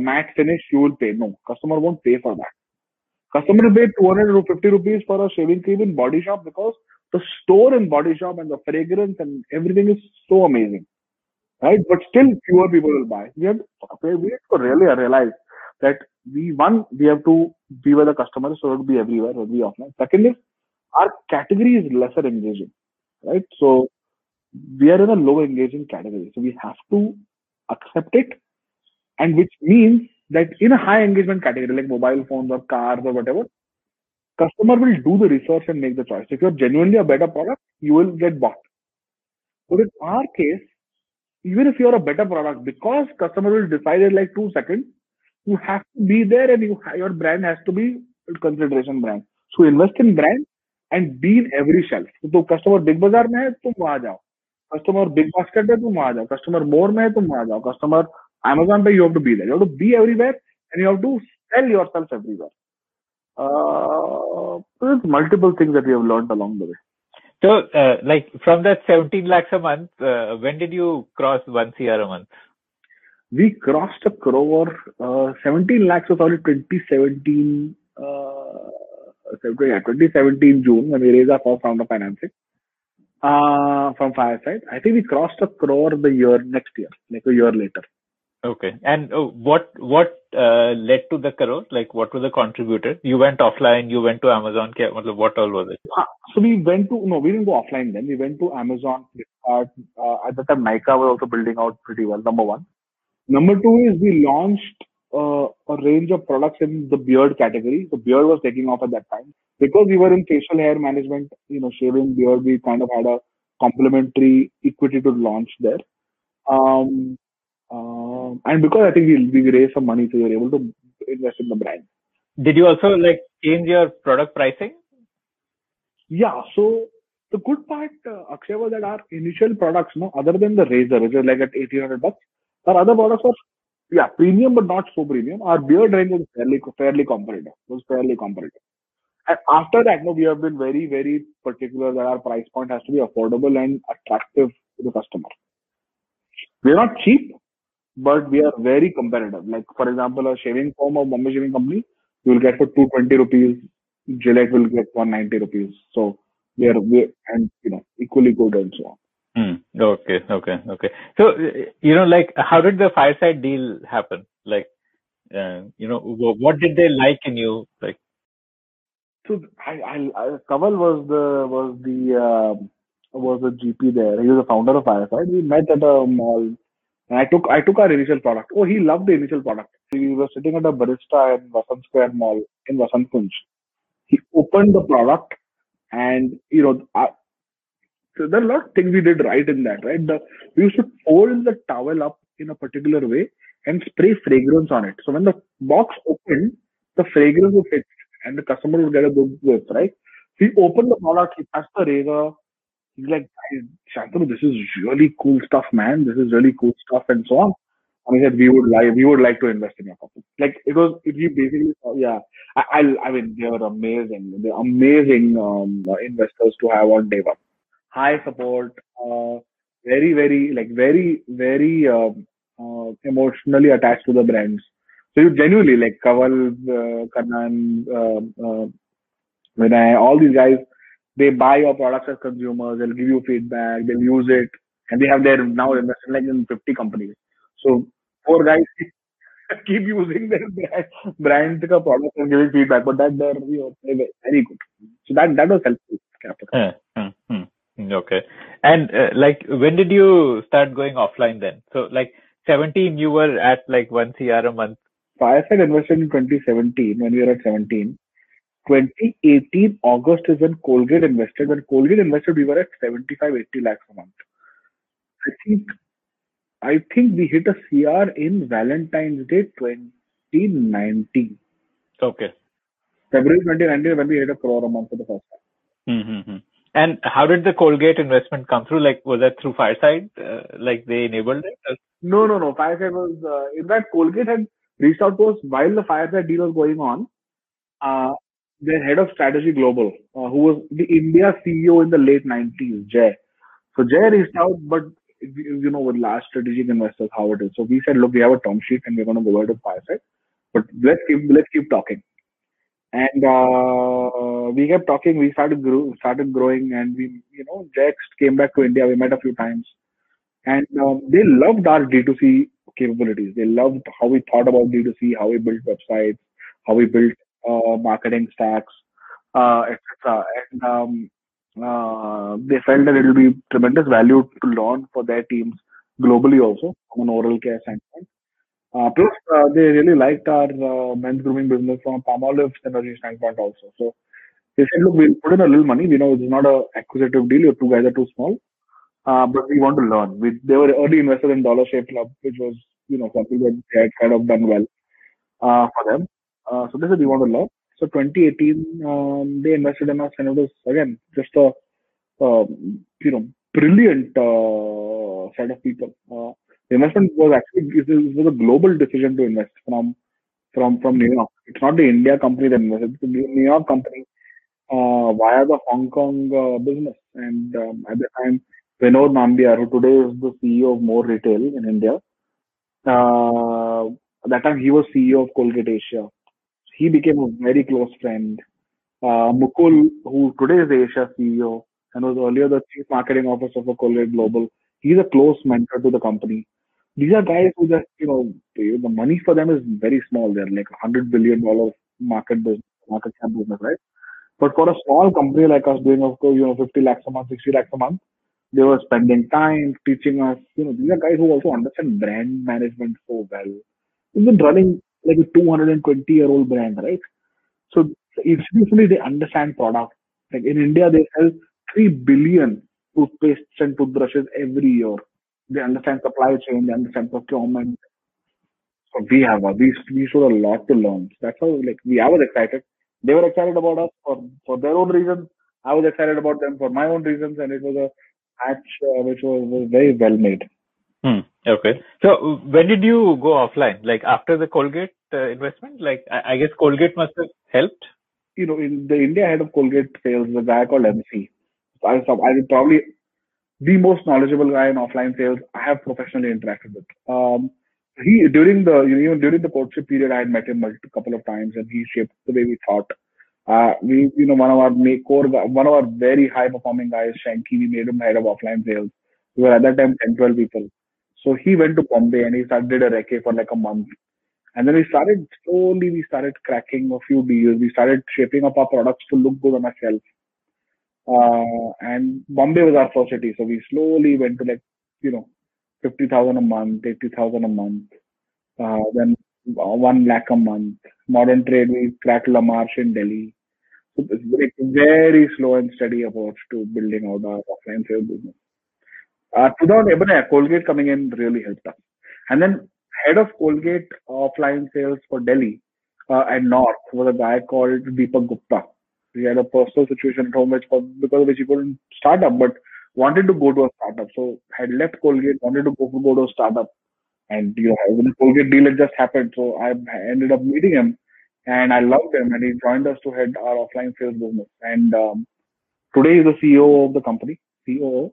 matte finish, you will pay. No, customer won't pay for that. Customer will pay 250 rupees for a shaving cream in Body Shop because the store in Body Shop and the fragrance and everything is so amazing, right? But still fewer people will buy. We have to really realize that we have to be where the customer is, so it will be everywhere, it will be offline. Second is, our category is lesser engaging, right? So, we are in a low engaging category, so we have to accept it, and which means that in a high engagement category like mobile phones or cars or whatever, customer will do the research and make the choice. If you're genuinely a better product, you will get bought. But in our case, even if you're a better product, because customer will decide in like 2 seconds, you have to be there and your brand has to be a consideration brand. So invest in brand and be in every shelf. So customer big bazaar mein hai, tum wahan jao. Customer big basket mein, tum wahan jao. Customer more mein hai, tum wahan jao. Customer Amazon pe, you have to be there. You have to be everywhere and you have to sell yourself everywhere. There's multiple things that we have learned along the way. So, like from that 17 lakhs a month, when did you cross 1 crore a month? We crossed a crore. 17 lakhs was only 2017. 2017 June when we raised our first round of financing from Fireside. I think we crossed a crore the year next year, like a year later. Okay. And what led to the crore? Like what was the contributor? You went offline, you went to Amazon. What all was it? So we didn't go offline then. We went to Amazon, Flipkart. At the time, Nykaa was also building out pretty well, number one. Number two is we launched a range of products in the beard category. So beard was taking off at that time. Because we were in facial hair management, shaving beard, we kind of had a complementary equity to launch there. And because I think we raised some money, so we were able to invest in the brand. Did you also change your product pricing? Yeah. So the good part, Akshay, was that our initial products, other than the razor, which was at $1,800, our other products were premium but not so premium. Our beard range was fairly competitive. And after that, we have been very, very particular that our price point has to be affordable and attractive to the customer. We are not cheap, but we are very competitive. Like, for example, a shaving foam of Bombay Shaving Company, you will get for 220 rupees. Gillette will get 190 rupees. So, we are equally good and so on. Okay. So, how did the Fireside deal happen? What did they like in you? So, Kaval was the GP there. He was the founder of Fireside. We met at a mall. And I took our initial product. Oh, he loved the initial product. We were sitting at a barista in Vasant Square Mall in Vasant Kunj. He opened the product and, so there are a lot of things we did right in that, right? We used to fold the towel up in a particular way and spray fragrance on it. So when the box opened, the fragrance would hit and the customer would get a good whiff, right? He opened the product, he passed the razor. He's like, Shantanu, this is really cool stuff, man. This is really cool stuff, and so on. And he said, we would like to invest in your company. They were amazing. They're amazing investors to have on day one. High support, very, very emotionally attached to the brands. So you genuinely Kaval, Kanan, Vinay, all these guys. They buy your products as consumers, they'll give you feedback, they'll use it, and they have their now invested in 50 companies. So, poor guys keep using their brand products and giving feedback, but they're very good. So, that was helpful. Okay. And, when did you start going offline then? So, 17, you were at 1 crore a month. Fireside invested in 2017, when we were at 17. 2018 August is when Colgate invested. When Colgate invested, we were at 75-80 lakhs a month. I think we hit a CR in Valentine's Day 2019. Okay. February 2019 when we hit a crore a month for the first time. Mm-hmm. And how did the Colgate investment come through? Was that through Fireside? They enabled it? No. Fireside was... in fact, Colgate had reached out to us while the Fireside deal was going on. Their head of strategy global, who was the India CEO in the late 90s, Jay. So Jay reached out, but with large strategic investors, how it is. So we said, look, we have a term sheet and we're going to go over to Fireside, but let's keep talking. And we kept talking. We started growing, and Jay came back to India. We met a few times, and they loved our D2C capabilities. They loved how we thought about D2C, how we built websites, how we built marketing stacks, etc. And they felt that it will be tremendous value to learn for their teams globally also from an oral care standpoint. Plus, they really liked our men's grooming business from a Palmolive synergy standpoint also. So they said, look, we'll put in a little money. We know it's not an acquisitive deal. Your two guys are too small. But we want to learn. They were early investors in Dollar Shave Club, which was, something that they had kind of done well for them. So they said, we want to learn. So 2018, they invested in us, and it was, again, just a, brilliant set of people. The investment was actually, it was a global decision to invest from New York. It's not the India company that invested, it's the New York company via the Hong Kong business. And at the time, Vinod Nambiar, who today is the CEO of More Retail in India, at that time he was CEO of Colgate Asia. He became a very close friend. Mukul, who today is the Asia CEO and was earlier the Chief Marketing Officer for Colgate Global, he's a close mentor to the company. These are guys who just, the money for them is very small. They're like $100 billion market cap business, right? But for a small company like us doing, of course, 50 lakhs a month, 60 lakhs a month, they were spending time teaching us. These are guys who also understand brand management so well. They've been running like a 220-year-old brand, right? So institutionally, they understand product. Like in India, they sell 3 billion toothpastes and toothbrushes every year. They understand supply chain. They understand procurement. So we showed a lot to learn. So that's how I was excited. They were excited about us for their own reasons. I was excited about them for my own reasons, and it was a match which was very well made. Okay. So when did you go offline? Like after the Colgate investment? Like I guess Colgate must have helped. In the India head of Colgate sales, the guy called MC. I'm probably the most knowledgeable guy in offline sales I have professionally interacted with. He during the courtship period, I had met him a couple of times, and he shaped the way we thought. One of our very high performing guys, Shanky, we made him head of offline sales. We were at that time 10-12 people. So he went to Bombay and he did a recce for like a month, and then we started cracking a few deals. We started shaping up our products to look good on our shelf. And Bombay was our first city, so we slowly went to 50,000 a month, 80,000 a month, then 1 lakh a month. Modern trade, we cracked La Marche in Delhi. So it's a very slow and steady approach to building out our offline sales business. Colgate coming in really helped us. And then head of Colgate offline sales for Delhi and North was a guy called Deepak Gupta. He had a personal situation at home because of which he couldn't start up, but wanted to go to a startup. So had left Colgate, wanted to go to a startup. And, when the Colgate deal had just happened. So I ended up meeting him and I loved him, and he joined us to head our offline sales business. And today he's the CEO of the company, COO.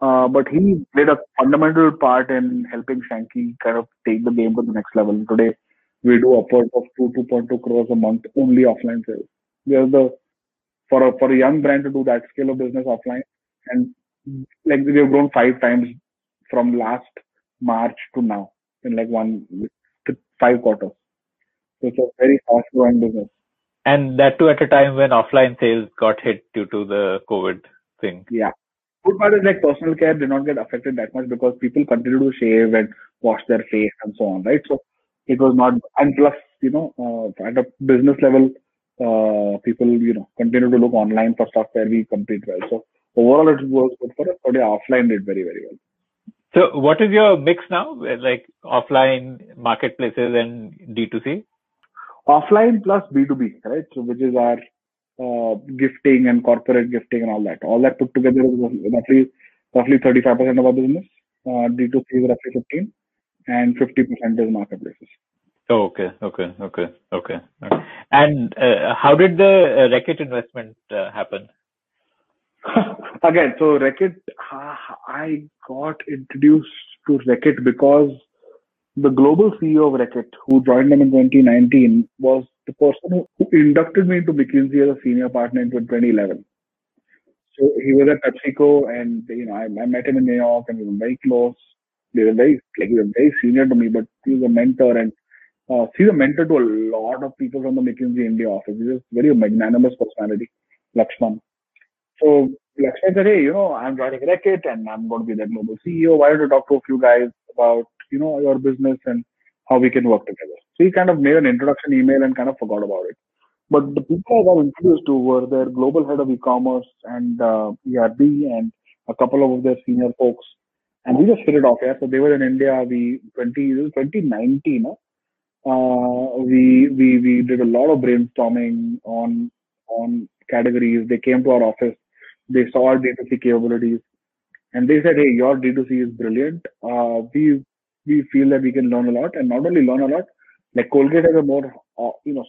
But he played a fundamental part in helping Shanky kind of take the game to the next level. And today we do upwards of 2.2 crores a month only offline sales. For a young brand to do that scale of business offline, and we have grown 5 times from last March to now in 5 quarters. So it's a very fast growing business. And that too at a time when offline sales got hit due to the COVID thing. Yeah. Good part is personal care did not get affected that much because people continued to shave and wash their face and so on, right? So it was not, and plus, at a business level, people, continue to look online for stuff where we compete well. So overall, it was good for us, but offline did very, very well. So what is your mix now, like offline marketplaces and D2C? Offline plus B2B, right? So which is our gifting and corporate gifting and all that. All that put together is roughly 35% of our business. D2C is roughly 15%, and 50% is marketplaces. Oh, okay. And how did the Reckitt investment happen? Again, so Reckitt, I got introduced to Reckitt because the global CEO of Reckitt, who joined them in 2019, was the person who inducted me into McKinsey as a senior partner in 2011. So he was at PepsiCo, and I met him in New York, and we were very close. He was very senior to me, but he was a mentor, and he's a mentor to a lot of people from the McKinsey India office. He's a very magnanimous personality, Lakshman. So Lakshman said, hey, I'm joining Reckitt and I'm going to be their global CEO. Why don't you talk to a few guys about, your business and how we can work together. So he kind of made an introduction email and kind of forgot about it. But the people I got introduced to were their global head of e-commerce and ERB and a couple of their senior folks. And we just hit it off. Yeah. So they were in India. This was 2019. We did a lot of brainstorming on categories. They came to our office. They saw our D2C capabilities. And they said, hey, your D2C is brilliant. We feel that we can learn a lot, and not only learn a lot, like Colgate has a more,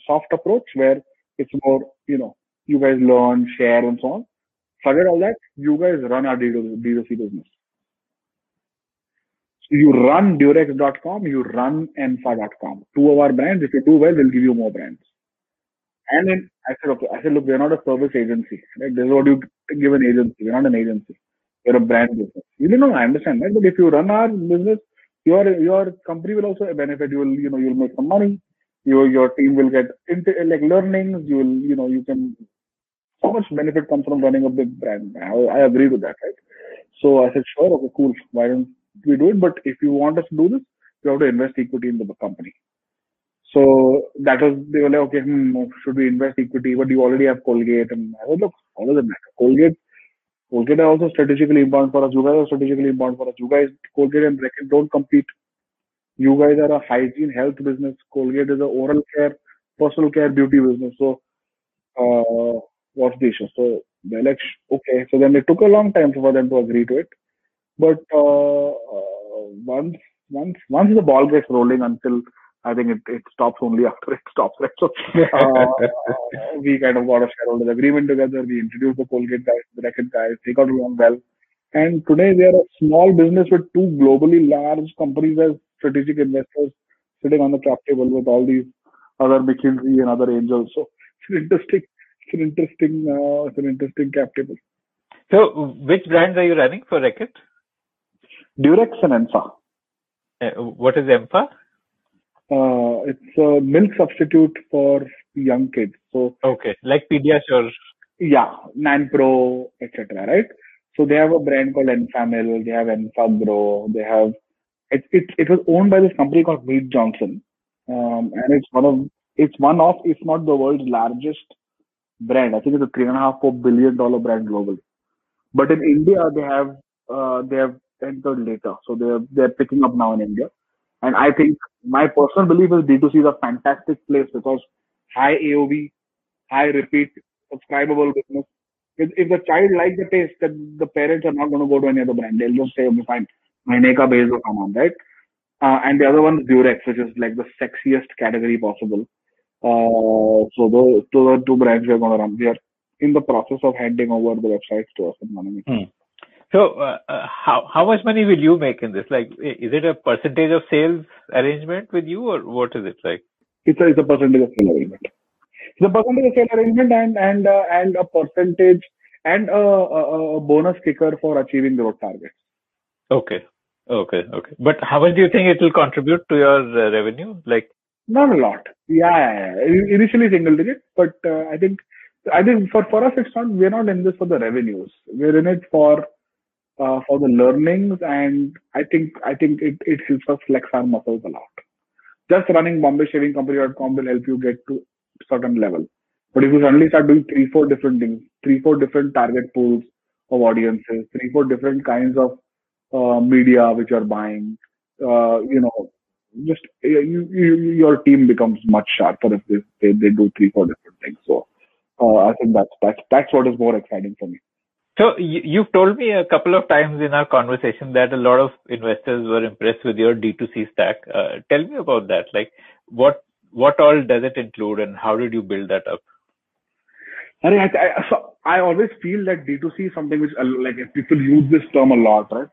soft approach where it's more, you guys learn, share, and so on. Forget all that. You guys run our D2C business. So you run Durex.com, you run Enfa.com. Two of our brands. If you do well, they'll give you more brands. And then I said, look, we're not a service agency. Right? This is what you give an agency. We're not an agency. We're a brand business. You don't know, I understand that. Right? But if you run our business, your company will also benefit. You will, you'll make some money. Your team will get learnings. You will, you can. So much benefit comes from running a big brand. I agree with that, right? So I said, sure, okay, cool. Why don't we do it? But if you want us to do this, you have to invest equity in the company. So that was, they were like, okay, should we invest equity? But you already have Colgate. And I said, look, how does it matter? Colgate are also strategically important for us. You guys are strategically important for us. You guys, Colgate and Reckitt, don't compete. You guys are a hygiene health business. Colgate is an oral care, personal care, beauty business. So what's the issue? So they're like, okay. So then it took a long time for them to agree to it. But once the ball gets rolling, until I think it stops only after it stops, right? So we kind of got a shareholders agreement together. We introduced the Colgate guys, the Reckitt guys. They got along well. And today we are a small business with two globally large companies as strategic investors sitting on the cap table with all these other McKinsey and other angels. So it's an interesting cap table. So which brands are you running for Reckitt? Durex and Enfa. What is Enfa? It's a milk substitute for young kids. So okay, like Pediasure. Yeah, Nanpro, etc. Right. So they have a brand called Enfamil. They have Enfagro. They have. It was owned by this company called Mead Johnson, and it's one of if not the world's largest brand. I think it's a $3.5-4 billion brand globally. But in India, they have entered later, so they're picking up now in India. And I think my personal belief is D2C is a fantastic place because high AOV, high repeat, subscribable business. If the child likes the taste, then the parents are not going to go to any other brand. They'll just say, okay, fine, my Neka base will come on, right? And the other one is Durex, which is like the sexiest category possible. So those are two brands we are going to run. We are in the process of handing over the websites to us and running it. So how much money will you make in this? Like, is it a percentage of sales arrangement with you, or what is it like? It's a percentage of sales arrangement. It's a percentage of sales arrangement and a percentage and a bonus kicker for achieving growth targets. Okay. But how much do you think it will contribute to your revenue? Like, not a lot. Yeah. Initially single digit, but I think for us it's not. We're not in this for the revenues. We're in it for the learnings, and I think it helps us flex our muscles a lot. Just running BombayShavingCompany.com will help you get to a certain level. But if you suddenly start doing 3-4 different things, 3-4 different target pools of audiences, 3-4 different kinds of media which you're buying, your team becomes much sharper if they do 3-4 different things. So I think that's what is more exciting for me. So you've told me a couple of times in our conversation that a lot of investors were impressed with your D2C stack. Tell me about that. Like, what all does it include, and how did you build that up? I always feel that D2C is something which, like, people use this term a lot, right?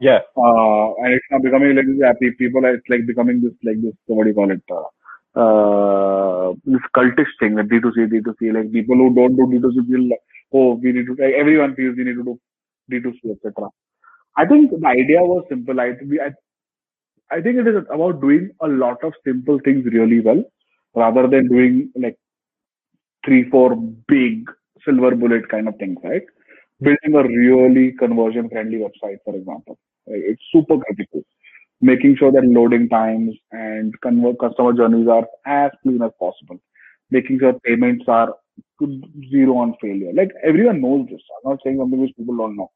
Yeah. And it's now becoming like this. People are becoming this, like this. What do you call it? This cultish thing that D2C. Like, people who don't do D2C feel like, oh, we need to, like, everyone feels we need to do D2C, etc. I think the idea was simple. I think it is about doing a lot of simple things really well, rather than doing like 3-4 big silver bullet kind of things, right? Building a really conversion friendly website, for example, right? It's super critical. making sure that loading times and customer journeys are as clean as possible, making sure payments are zero on failure. Like, everyone knows this. I'm not saying something which people don't know.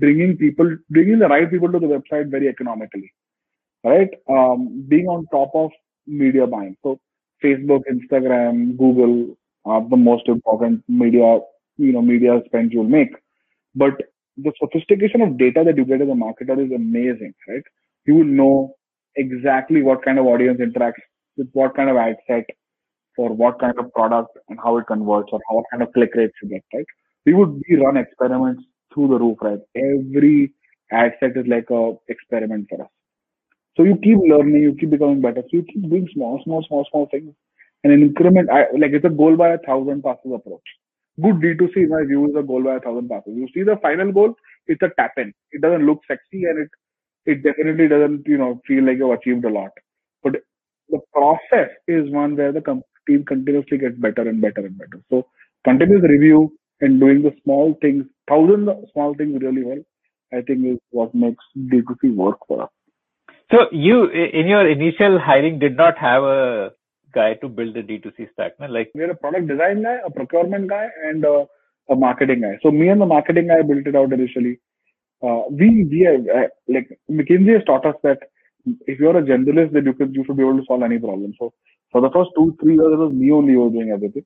Bringing the right people to the website very economically, right? Being on top of media buying. So Facebook, Instagram, Google are the most important media spend you'll make. But the sophistication of data that you get as a marketer is amazing, right? You will know exactly what kind of audience interacts with what kind of ad set for what kind of product and how it converts or what kind of click rates you get, right? We run experiments through the roof, right? Every ad set is like a experiment for us. So you keep learning, you keep becoming better. So you keep doing small things. And an increment, it's a goal by 1,000 passes approach. Good D2C, in my view, is a goal by 1,000 passes. You see the final goal, it's a tap-in. It doesn't look sexy and it definitely doesn't, feel like you've achieved a lot. But the process is one where the team continuously gets better and better and better. So continuous review and doing the small things, 1,000 small things really well, I think is what makes D2C work for us. So you, in your initial hiring, did not have a guy to build the D2C stack, no? Like, we had a product design guy, a procurement guy, and a marketing guy. So me and the marketing guy built it out initially. McKinsey has taught us that if you're a generalist, then you should be able to solve any problem. So for the first 2-3 years, it was me only doing everything.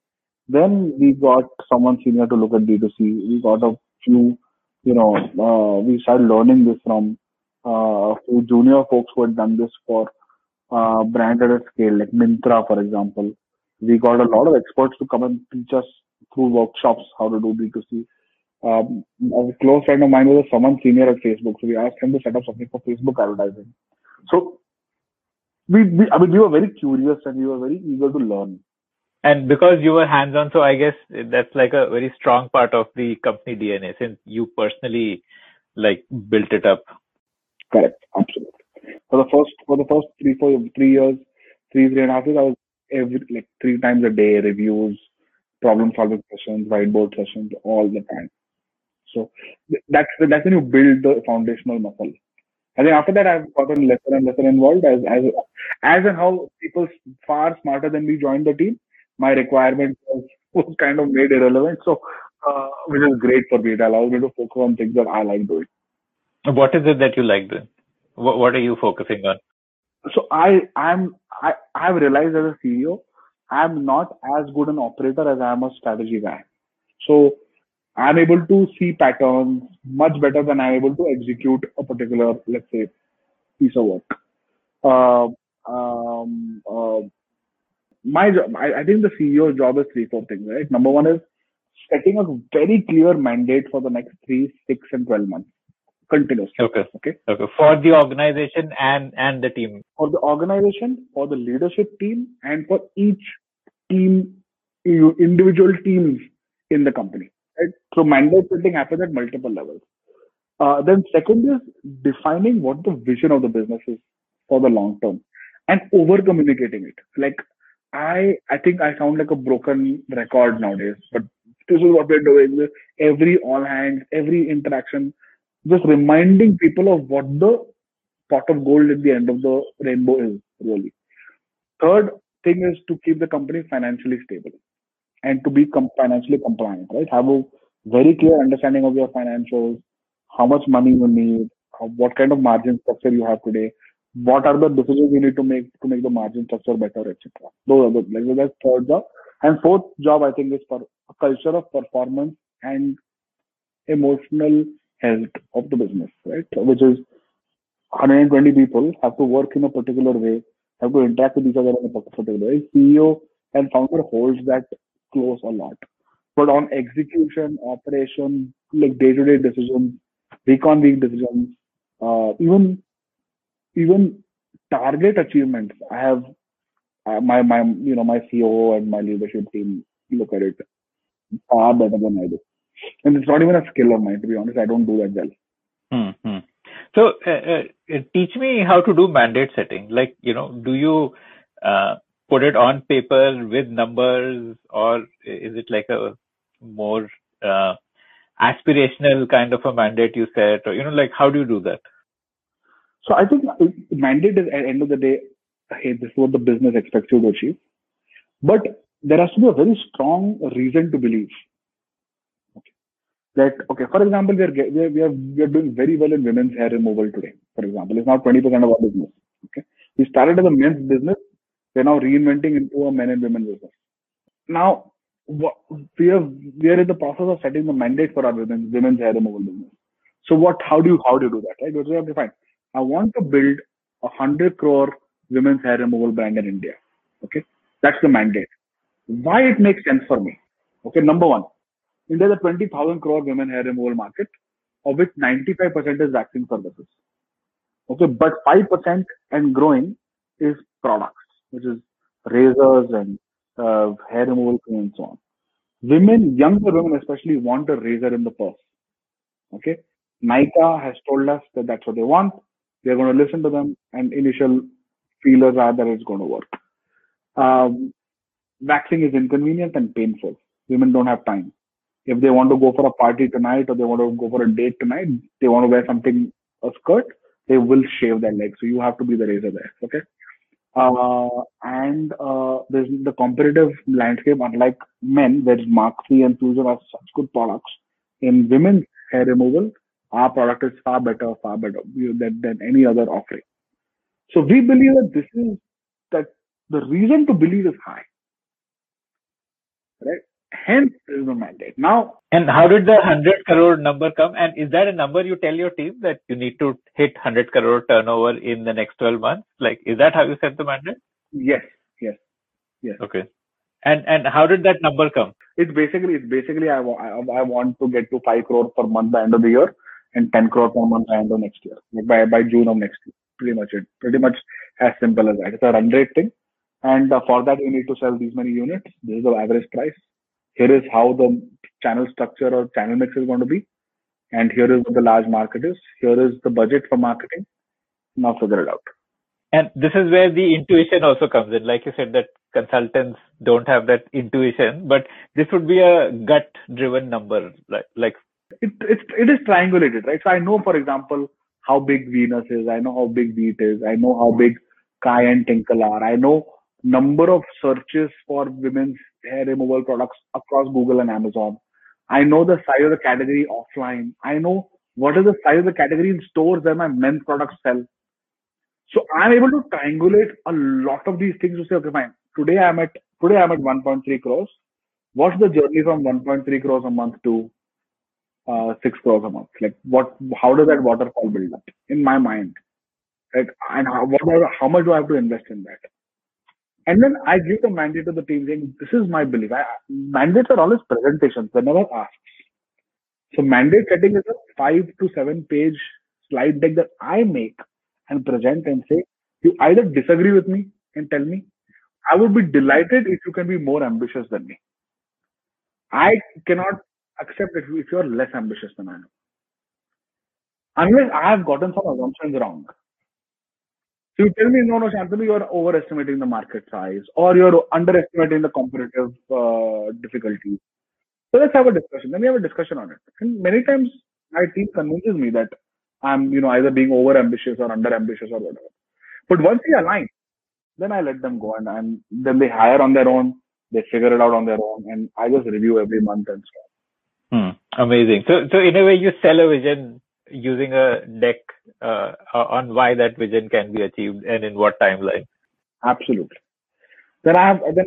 Then we got someone senior to look at D2C. We got a few, we started learning this from a few junior folks who had done this for brand at a scale, like Myntra, for example. We got a lot of experts to come and teach us through workshops how to do D2C. A close friend of mine was someone senior at Facebook, so we asked him to set up something for Facebook advertising. So we were very curious and we were very eager to learn. And because you were hands-on, so I guess that's like a very strong part of the company DNA, since you personally built it up. Correct, absolutely. For the first 3 years, 3.5 years, I was three times a day, reviews, problem-solving sessions, whiteboard sessions, all the time. So that's when you build the foundational muscle. I think after that, I've gotten lesser and lesser involved as and how people far smarter than me joined the team. My requirement was kind of made irrelevant, so which is great for me. It allows me to focus on things that I like doing. What is it that you like doing? What are you focusing on? So I've realized as a CEO, I'm not as good an operator as I'm a strategy guy. So I'm able to see patterns much better than I'm able to execute a particular, let's say, piece of work. My job, I think the CEO's job is 3-4 things, right? Number one is setting a very clear mandate for the next 3, 6, and 12 months. Continuously. Okay. For the organization and the team. For the organization, for the leadership team, and for each team, individual teams in the company. Right? So mandate building happens at multiple levels. Then second is defining what the vision of the business is for the long term and over-communicating it. Like, I think I sound like a broken record nowadays, but this is what we're doing. Every all hands, every interaction, just reminding people of what the pot of gold at the end of the rainbow is, really. Third thing is to keep the company financially stable and to be financially compliant, right? Have a very clear understanding of your financials, how much money you need, what kind of margin structure you have today, what are the decisions you need to make the margin structure better, etc. Those are the third job. And fourth job, I think, is for a culture of performance and emotional health of the business, right? Which is 120 people have to work in a particular way, have to interact with each other in a particular way. CEO and founder holds that close a lot. But on execution, operation, day-to-day decisions, week-on-week decisions, even target achievements, I have my COO and my leadership team look at it far better than I do. And it's not even a skill of mine, to be honest. I don't do that well. Mm-hmm. So teach me how to do mandate setting. Do you put it on paper with numbers, or is it like a more aspirational kind of a mandate you set, or, you know, like, how do you do that? So I think mandate is, at the end of the day, hey, this is what the business expects you to achieve. But there has to be a very strong reason to believe. Okay. That, okay, for example, we are doing very well in women's hair removal today, for example. It's now 20% of our business. Okay. We started as a men's business. We're now reinventing into a men and women business. Now, we are in the process of setting the mandate for our women's hair removal business. So how do you do that? Right? Because, okay, fine. I want to build 100 crore women's hair removal brand in India. Okay. That's the mandate. Why it makes sense for me? Okay. Number one, India is a 20,000 crore women hair removal market, of which 95% is vaccine services. Okay. But 5% and growing is products, which is razors and hair removal cream and so on. Women, younger women especially, want a razor in the purse. Okay. Nykaa has told us that that's what they want. They're going to listen to them, and initial feelers are that it's going to work. Waxing is inconvenient and painful. Women don't have time. If they want to go for a party tonight or they want to go for a date tonight, they want to wear something, a skirt, they will shave their legs. So you have to be the razor there. Okay. And there's the competitive landscape, unlike men, where Mark III and Fusion are such good products. In women's hair removal, our product is far better than any other offering. So we believe that the reason to believe is high, right? Hence is the mandate. Now, and how did the 100 crore number come? And is that a number you tell your team that you need to hit 100 crore turnover in the next 12 months? Like, is that how you set the mandate? Yes. Okay. And how did that number come? It's basically I want to get to 5 crore per month by the end of the year and 10 crore per month by the end of next year, by June of next year. Pretty much as simple as that. It's a run rate thing. And for that, you need to sell these many units. This is the average price. Here is how the channel structure or channel mix is going to be. And here is what the large market is. Here is the budget for marketing. Now figure it out. And this is where the intuition also comes in. Like you said, that consultants don't have that intuition, but this would be a gut-driven number. Like it is triangulated, right? So I know, for example, how big Venus is. I know how big Veet is. I know how big Kai and Tinkle are. I know number of searches for women's hair removal products across Google and Amazon. I know the size of the category offline. I know what is the size of the category in stores where my men's products sell. So I'm able to triangulate a lot of these things to say, okay, fine. Today I'm at 1.3 crores. What's the journey from 1.3 crores a month to 6 crores a month? Like, how does that waterfall build up in my mind? Right? And how much do I have to invest in that? And then I give the mandate to the team saying, this is my belief. Mandates are always presentations. They're never asks. So mandate setting is a 5 to 7 page slide deck that I make and present and say, you either disagree with me and tell me, I would be delighted if you can be more ambitious than me. I cannot accept that if you are less ambitious than I am. Unless I have gotten some assumptions wrong. So you tell me, no, Shantanu, you are overestimating the market size or you're underestimating the competitive difficulties. So let's have a discussion. Then we have a discussion on it. And many times my team convinces me that I'm, either being over ambitious or under ambitious or whatever. But once we align, then I let them go and then they hire on their own, they figure it out on their own, and I just review every month and so on. Amazing. So in a way, you sell a vision using a deck on why that vision can be achieved and in what timeline. Absolutely. Then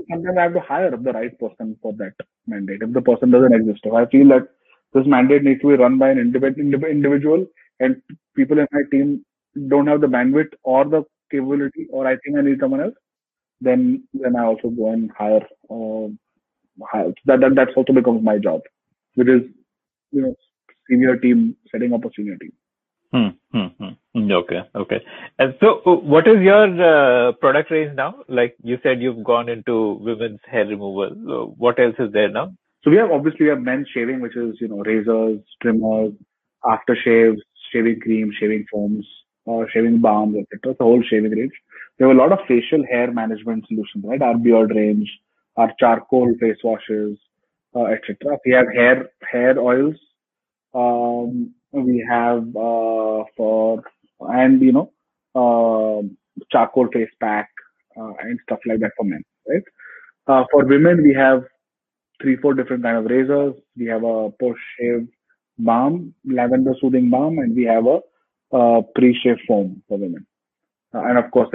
sometimes I have to hire the right person for that mandate. If the person doesn't exist, if I feel that this mandate needs to be run by an individual and people in my team don't have the bandwidth or the capability, or I think I need someone else, then I also go and hire. That also becomes my job, which is, senior team, setting up a senior team. Okay. And so what is your product range now? Like you said, you've gone into women's hair removal. So what else is there now? So we have men's shaving, which is, razors, trimmers, aftershaves, shaving cream, shaving foams, shaving balms, etc. It's a whole shaving range. We have a lot of facial hair management solutions, right? Our beard range, our charcoal face washes, etc. We have hair oils, We have charcoal face pack and stuff like that for men, right? For women, we have 3-4 different kind of razors. We have a post-shave balm, lavender soothing balm, and we have a pre-shave foam for women. And of course,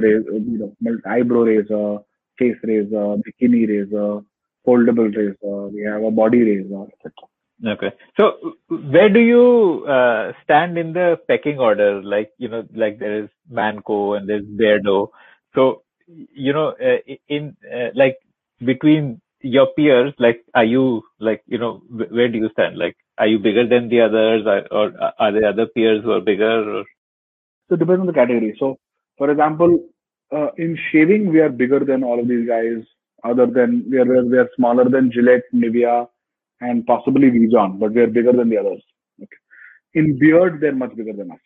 eyebrow razor, face razor, bikini razor, foldable razor. We have a body razor, etc. Okay. So where do you stand in the pecking order? Like there is Manco and there's Beardo. So, between your peers, are you where do you stand? Are you bigger than the others, or are there other peers who are bigger? Or? So it depends on the category. So for example, in shaving, we are bigger than all of these guys. Other than we are smaller than Gillette, Nivea, and possibly Vision, but we are bigger than the others. Okay. In beard, they're much bigger than us,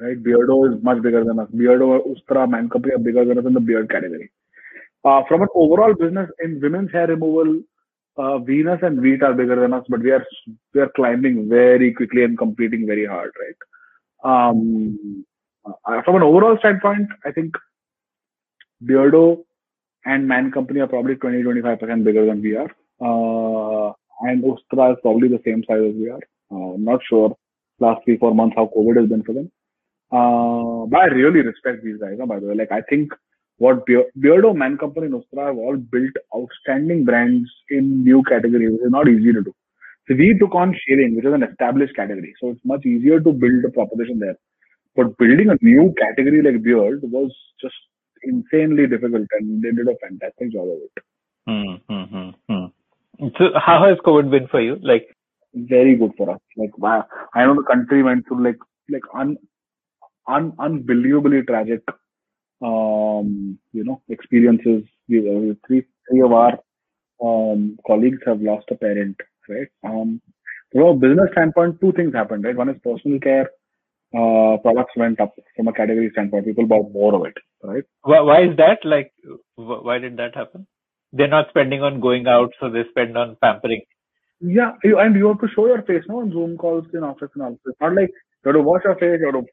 right? Beardo is much bigger than us. Beardo, Ustra, Man Company are bigger than us in the beard category. From an overall business in women's hair removal, Venus and Veet are bigger than us, but we are climbing very quickly and competing very hard, right? From an overall standpoint, I think Beardo and Man Company are probably 20-25% bigger than we are. And Ustra is probably the same size as we are. I'm not sure last 3-4 months how COVID has been for them. But I really respect these guys, by the way. I think what Beardo, Man Company, and Ustra have all built outstanding brands in new categories, which is not easy to do. So we took on shaving, which is an established category. So it's much easier to build a proposition there. But building a new category like beard was just insanely difficult, and they did a fantastic job of it. So how has COVID been for you? Very good for us. Wow. I know the country went through unbelievably tragic experiences. Three of our colleagues have lost a parent, right? From a business standpoint, two things happened, right? One is personal care products went up. From a category standpoint, people bought more of it, right? Why is that? Why did that happen? They're not spending on going out, so they spend on pampering. Yeah, and you have to show your face, on Zoom calls, in office and all. It's not like you have to wash your face, you have to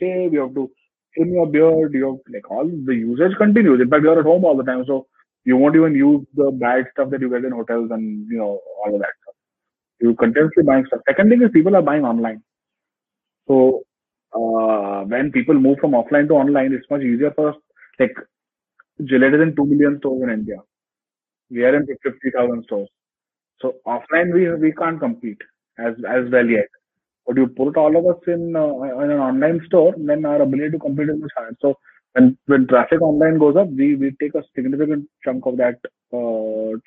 shave, you have to trim your beard, you have all the usage continues. In fact, you're at home all the time, so you won't even use the bad stuff that you get in hotels and all of that stuff. You continuously buying stuff. Second thing is people are buying online. So when people move from offline to online, it's much easier for us. Gillette is in 2 million stores in India. We are in 50,000 stores. So offline, we can't compete as well yet. But you put all of us in an online store, then our ability to compete is much higher. So when traffic online goes up, we take a significant chunk of that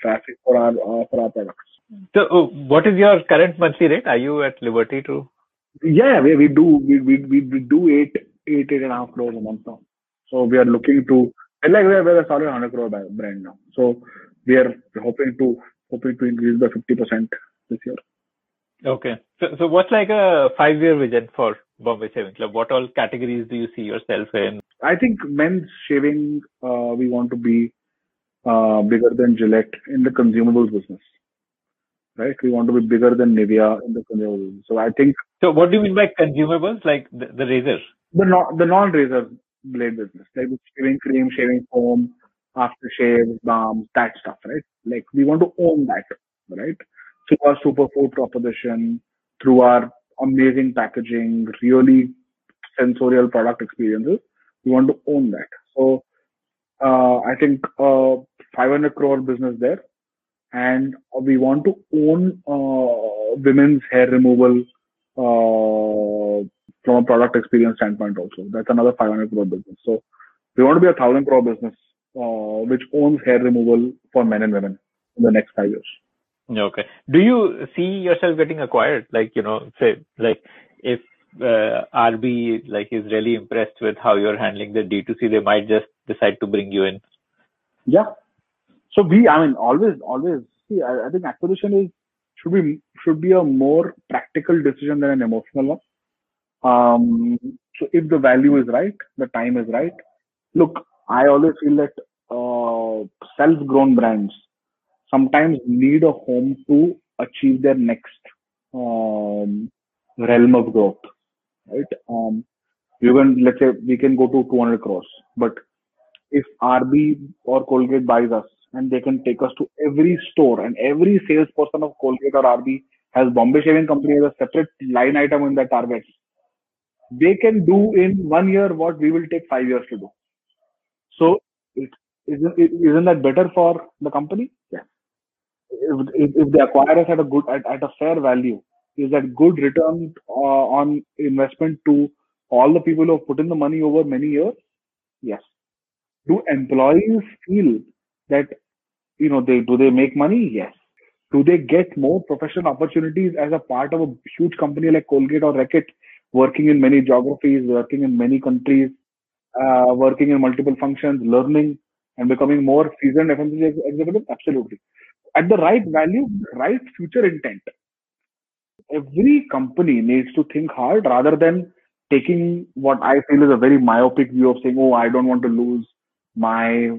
traffic for our products. So what is your current monthly rate? Are you at liberty to? Yeah, we do 8.5 crores a month now. So we are looking to we're a solid 100 crore brand now. So we are hoping to increase by 50% this year. Okay. So what's a 5-year vision for Bombay Shaving Club? What all categories do you see yourself in? I think men's shaving, we want to be bigger than Gillette in the consumables business. Right? We want to be bigger than Nivea in the consumables. So I think. So what do you mean by consumables? The razor? The non-razor blade business, the shaving cream, shaving foam, aftershave, balm, that stuff, right? We want to own that, right? Through our superfood proposition, through our amazing packaging, really sensorial product experiences, we want to own that. So I think 500 crore business there, and we want to own women's hair removal from a product experience standpoint also. That's another 500 crore business. So we want to be a 1,000 crore business which owns hair removal for men and women in the next 5 years. Okay. Do you see yourself getting acquired? If RB is really impressed with how you're handling the D2C, they might just decide to bring you in. Yeah. So always see, I think acquisition should be a more practical decision than an emotional one. So if the value is right, the time is right. Look, I always feel that self-grown brands sometimes need a home to achieve their next realm of growth, right? You can, let's say we can go to 200 crores, but if RB or Colgate buys us and they can take us to every store, and every salesperson of Colgate or RB has Bombay Shaving Company as a separate line item in their targets, they can do in 1 year what we will take 5 years to do. So isn't that better for the company? Yeah. If they acquire us at a good, at a fair value, is that good return on investment to all the people who have put in the money over many years? Yes. Do employees feel that, you know, do they make money? Yes. Do they get more professional opportunities as a part of a huge company like Colgate or Reckitt, working in many geographies, working in many countries, working in multiple functions, learning and becoming more seasoned FMCG executive? Absolutely. At the right value, right future intent. Every company needs to think hard rather than taking what I feel is a very myopic view of saying, oh, I don't want to lose my,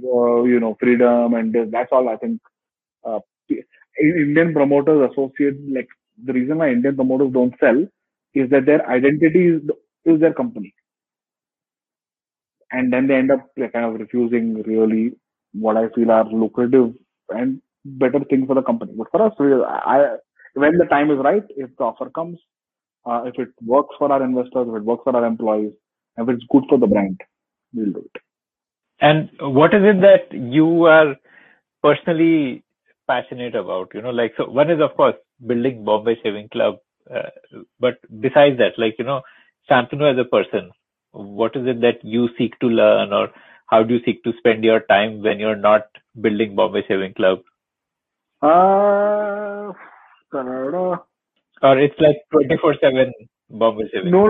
freedom and this. That's all I think. Indian promoters associate, like the reason why Indian promoters don't sell is that their identity is their company. And then they end up kind of refusing really what I feel are lucrative and better things for the company. But for us, when the time is right, if the offer comes, if it works for our investors, if it works for our employees, if it's good for the brand, we'll do it. And what is it that you are personally passionate about? You know, like, so one is, of course, building Bombay Shaving Club. But besides that, like, you know, Shantanu as a person, what is it that you seek to learn, or how do you seek to spend your time when you're not building Bombay Shaving Club? Or it's like 24/7 Bombay Shaving. No.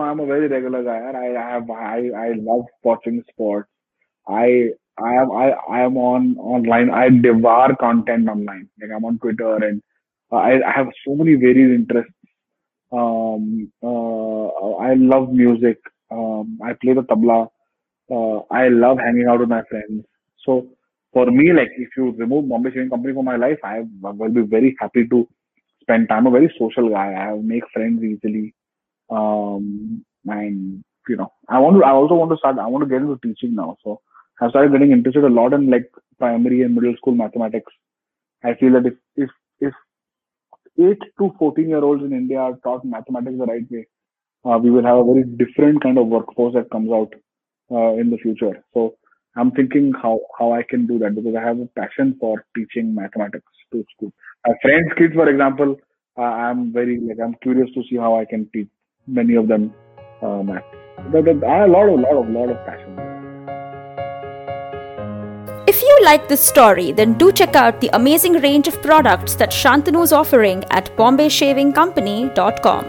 I'm a very regular guy. I love watching sports. I am online. I devour content online. Like, I'm on Twitter, and I have so many varied interests. I love music. I play the tabla. I love hanging out with my friends. So for me, like, if you remove Bombay Shaving Company from my life, I will be very happy to spend time. I'm a very social guy. I make friends easily. And you know, I want to get into teaching now. So I've started getting interested a lot in, like, primary and middle school mathematics. I feel that if 8 to 14-year-olds in India are taught mathematics the right way, we will have a very different kind of workforce that comes out in the future. So I'm thinking how I can do that, because I have a passion for teaching mathematics to school. My friends' kids, for example, I'm curious to see how I can teach many of them math. I have a lot of passion. If you like this story, then do check out the amazing range of products that Shantanu is offering at BombayShavingCompany.com.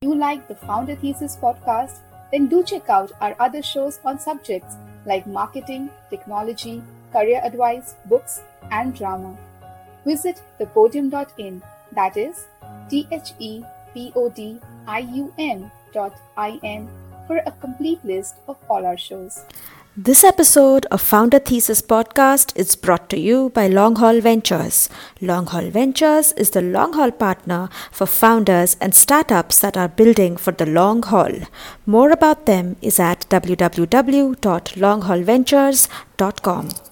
If you like the Founder Thesis podcast, then do check out our other shows on subjects like marketing, technology, career advice, books, and drama. Visit thepodium.in, that is thepodium.in, for a complete list of all our shows. This episode of Founder Thesis Podcast is brought to you by Long Haul Ventures. Long Haul Ventures is the long haul partner for founders and startups that are building for the long haul. More about them is at www.longhaulventures.com.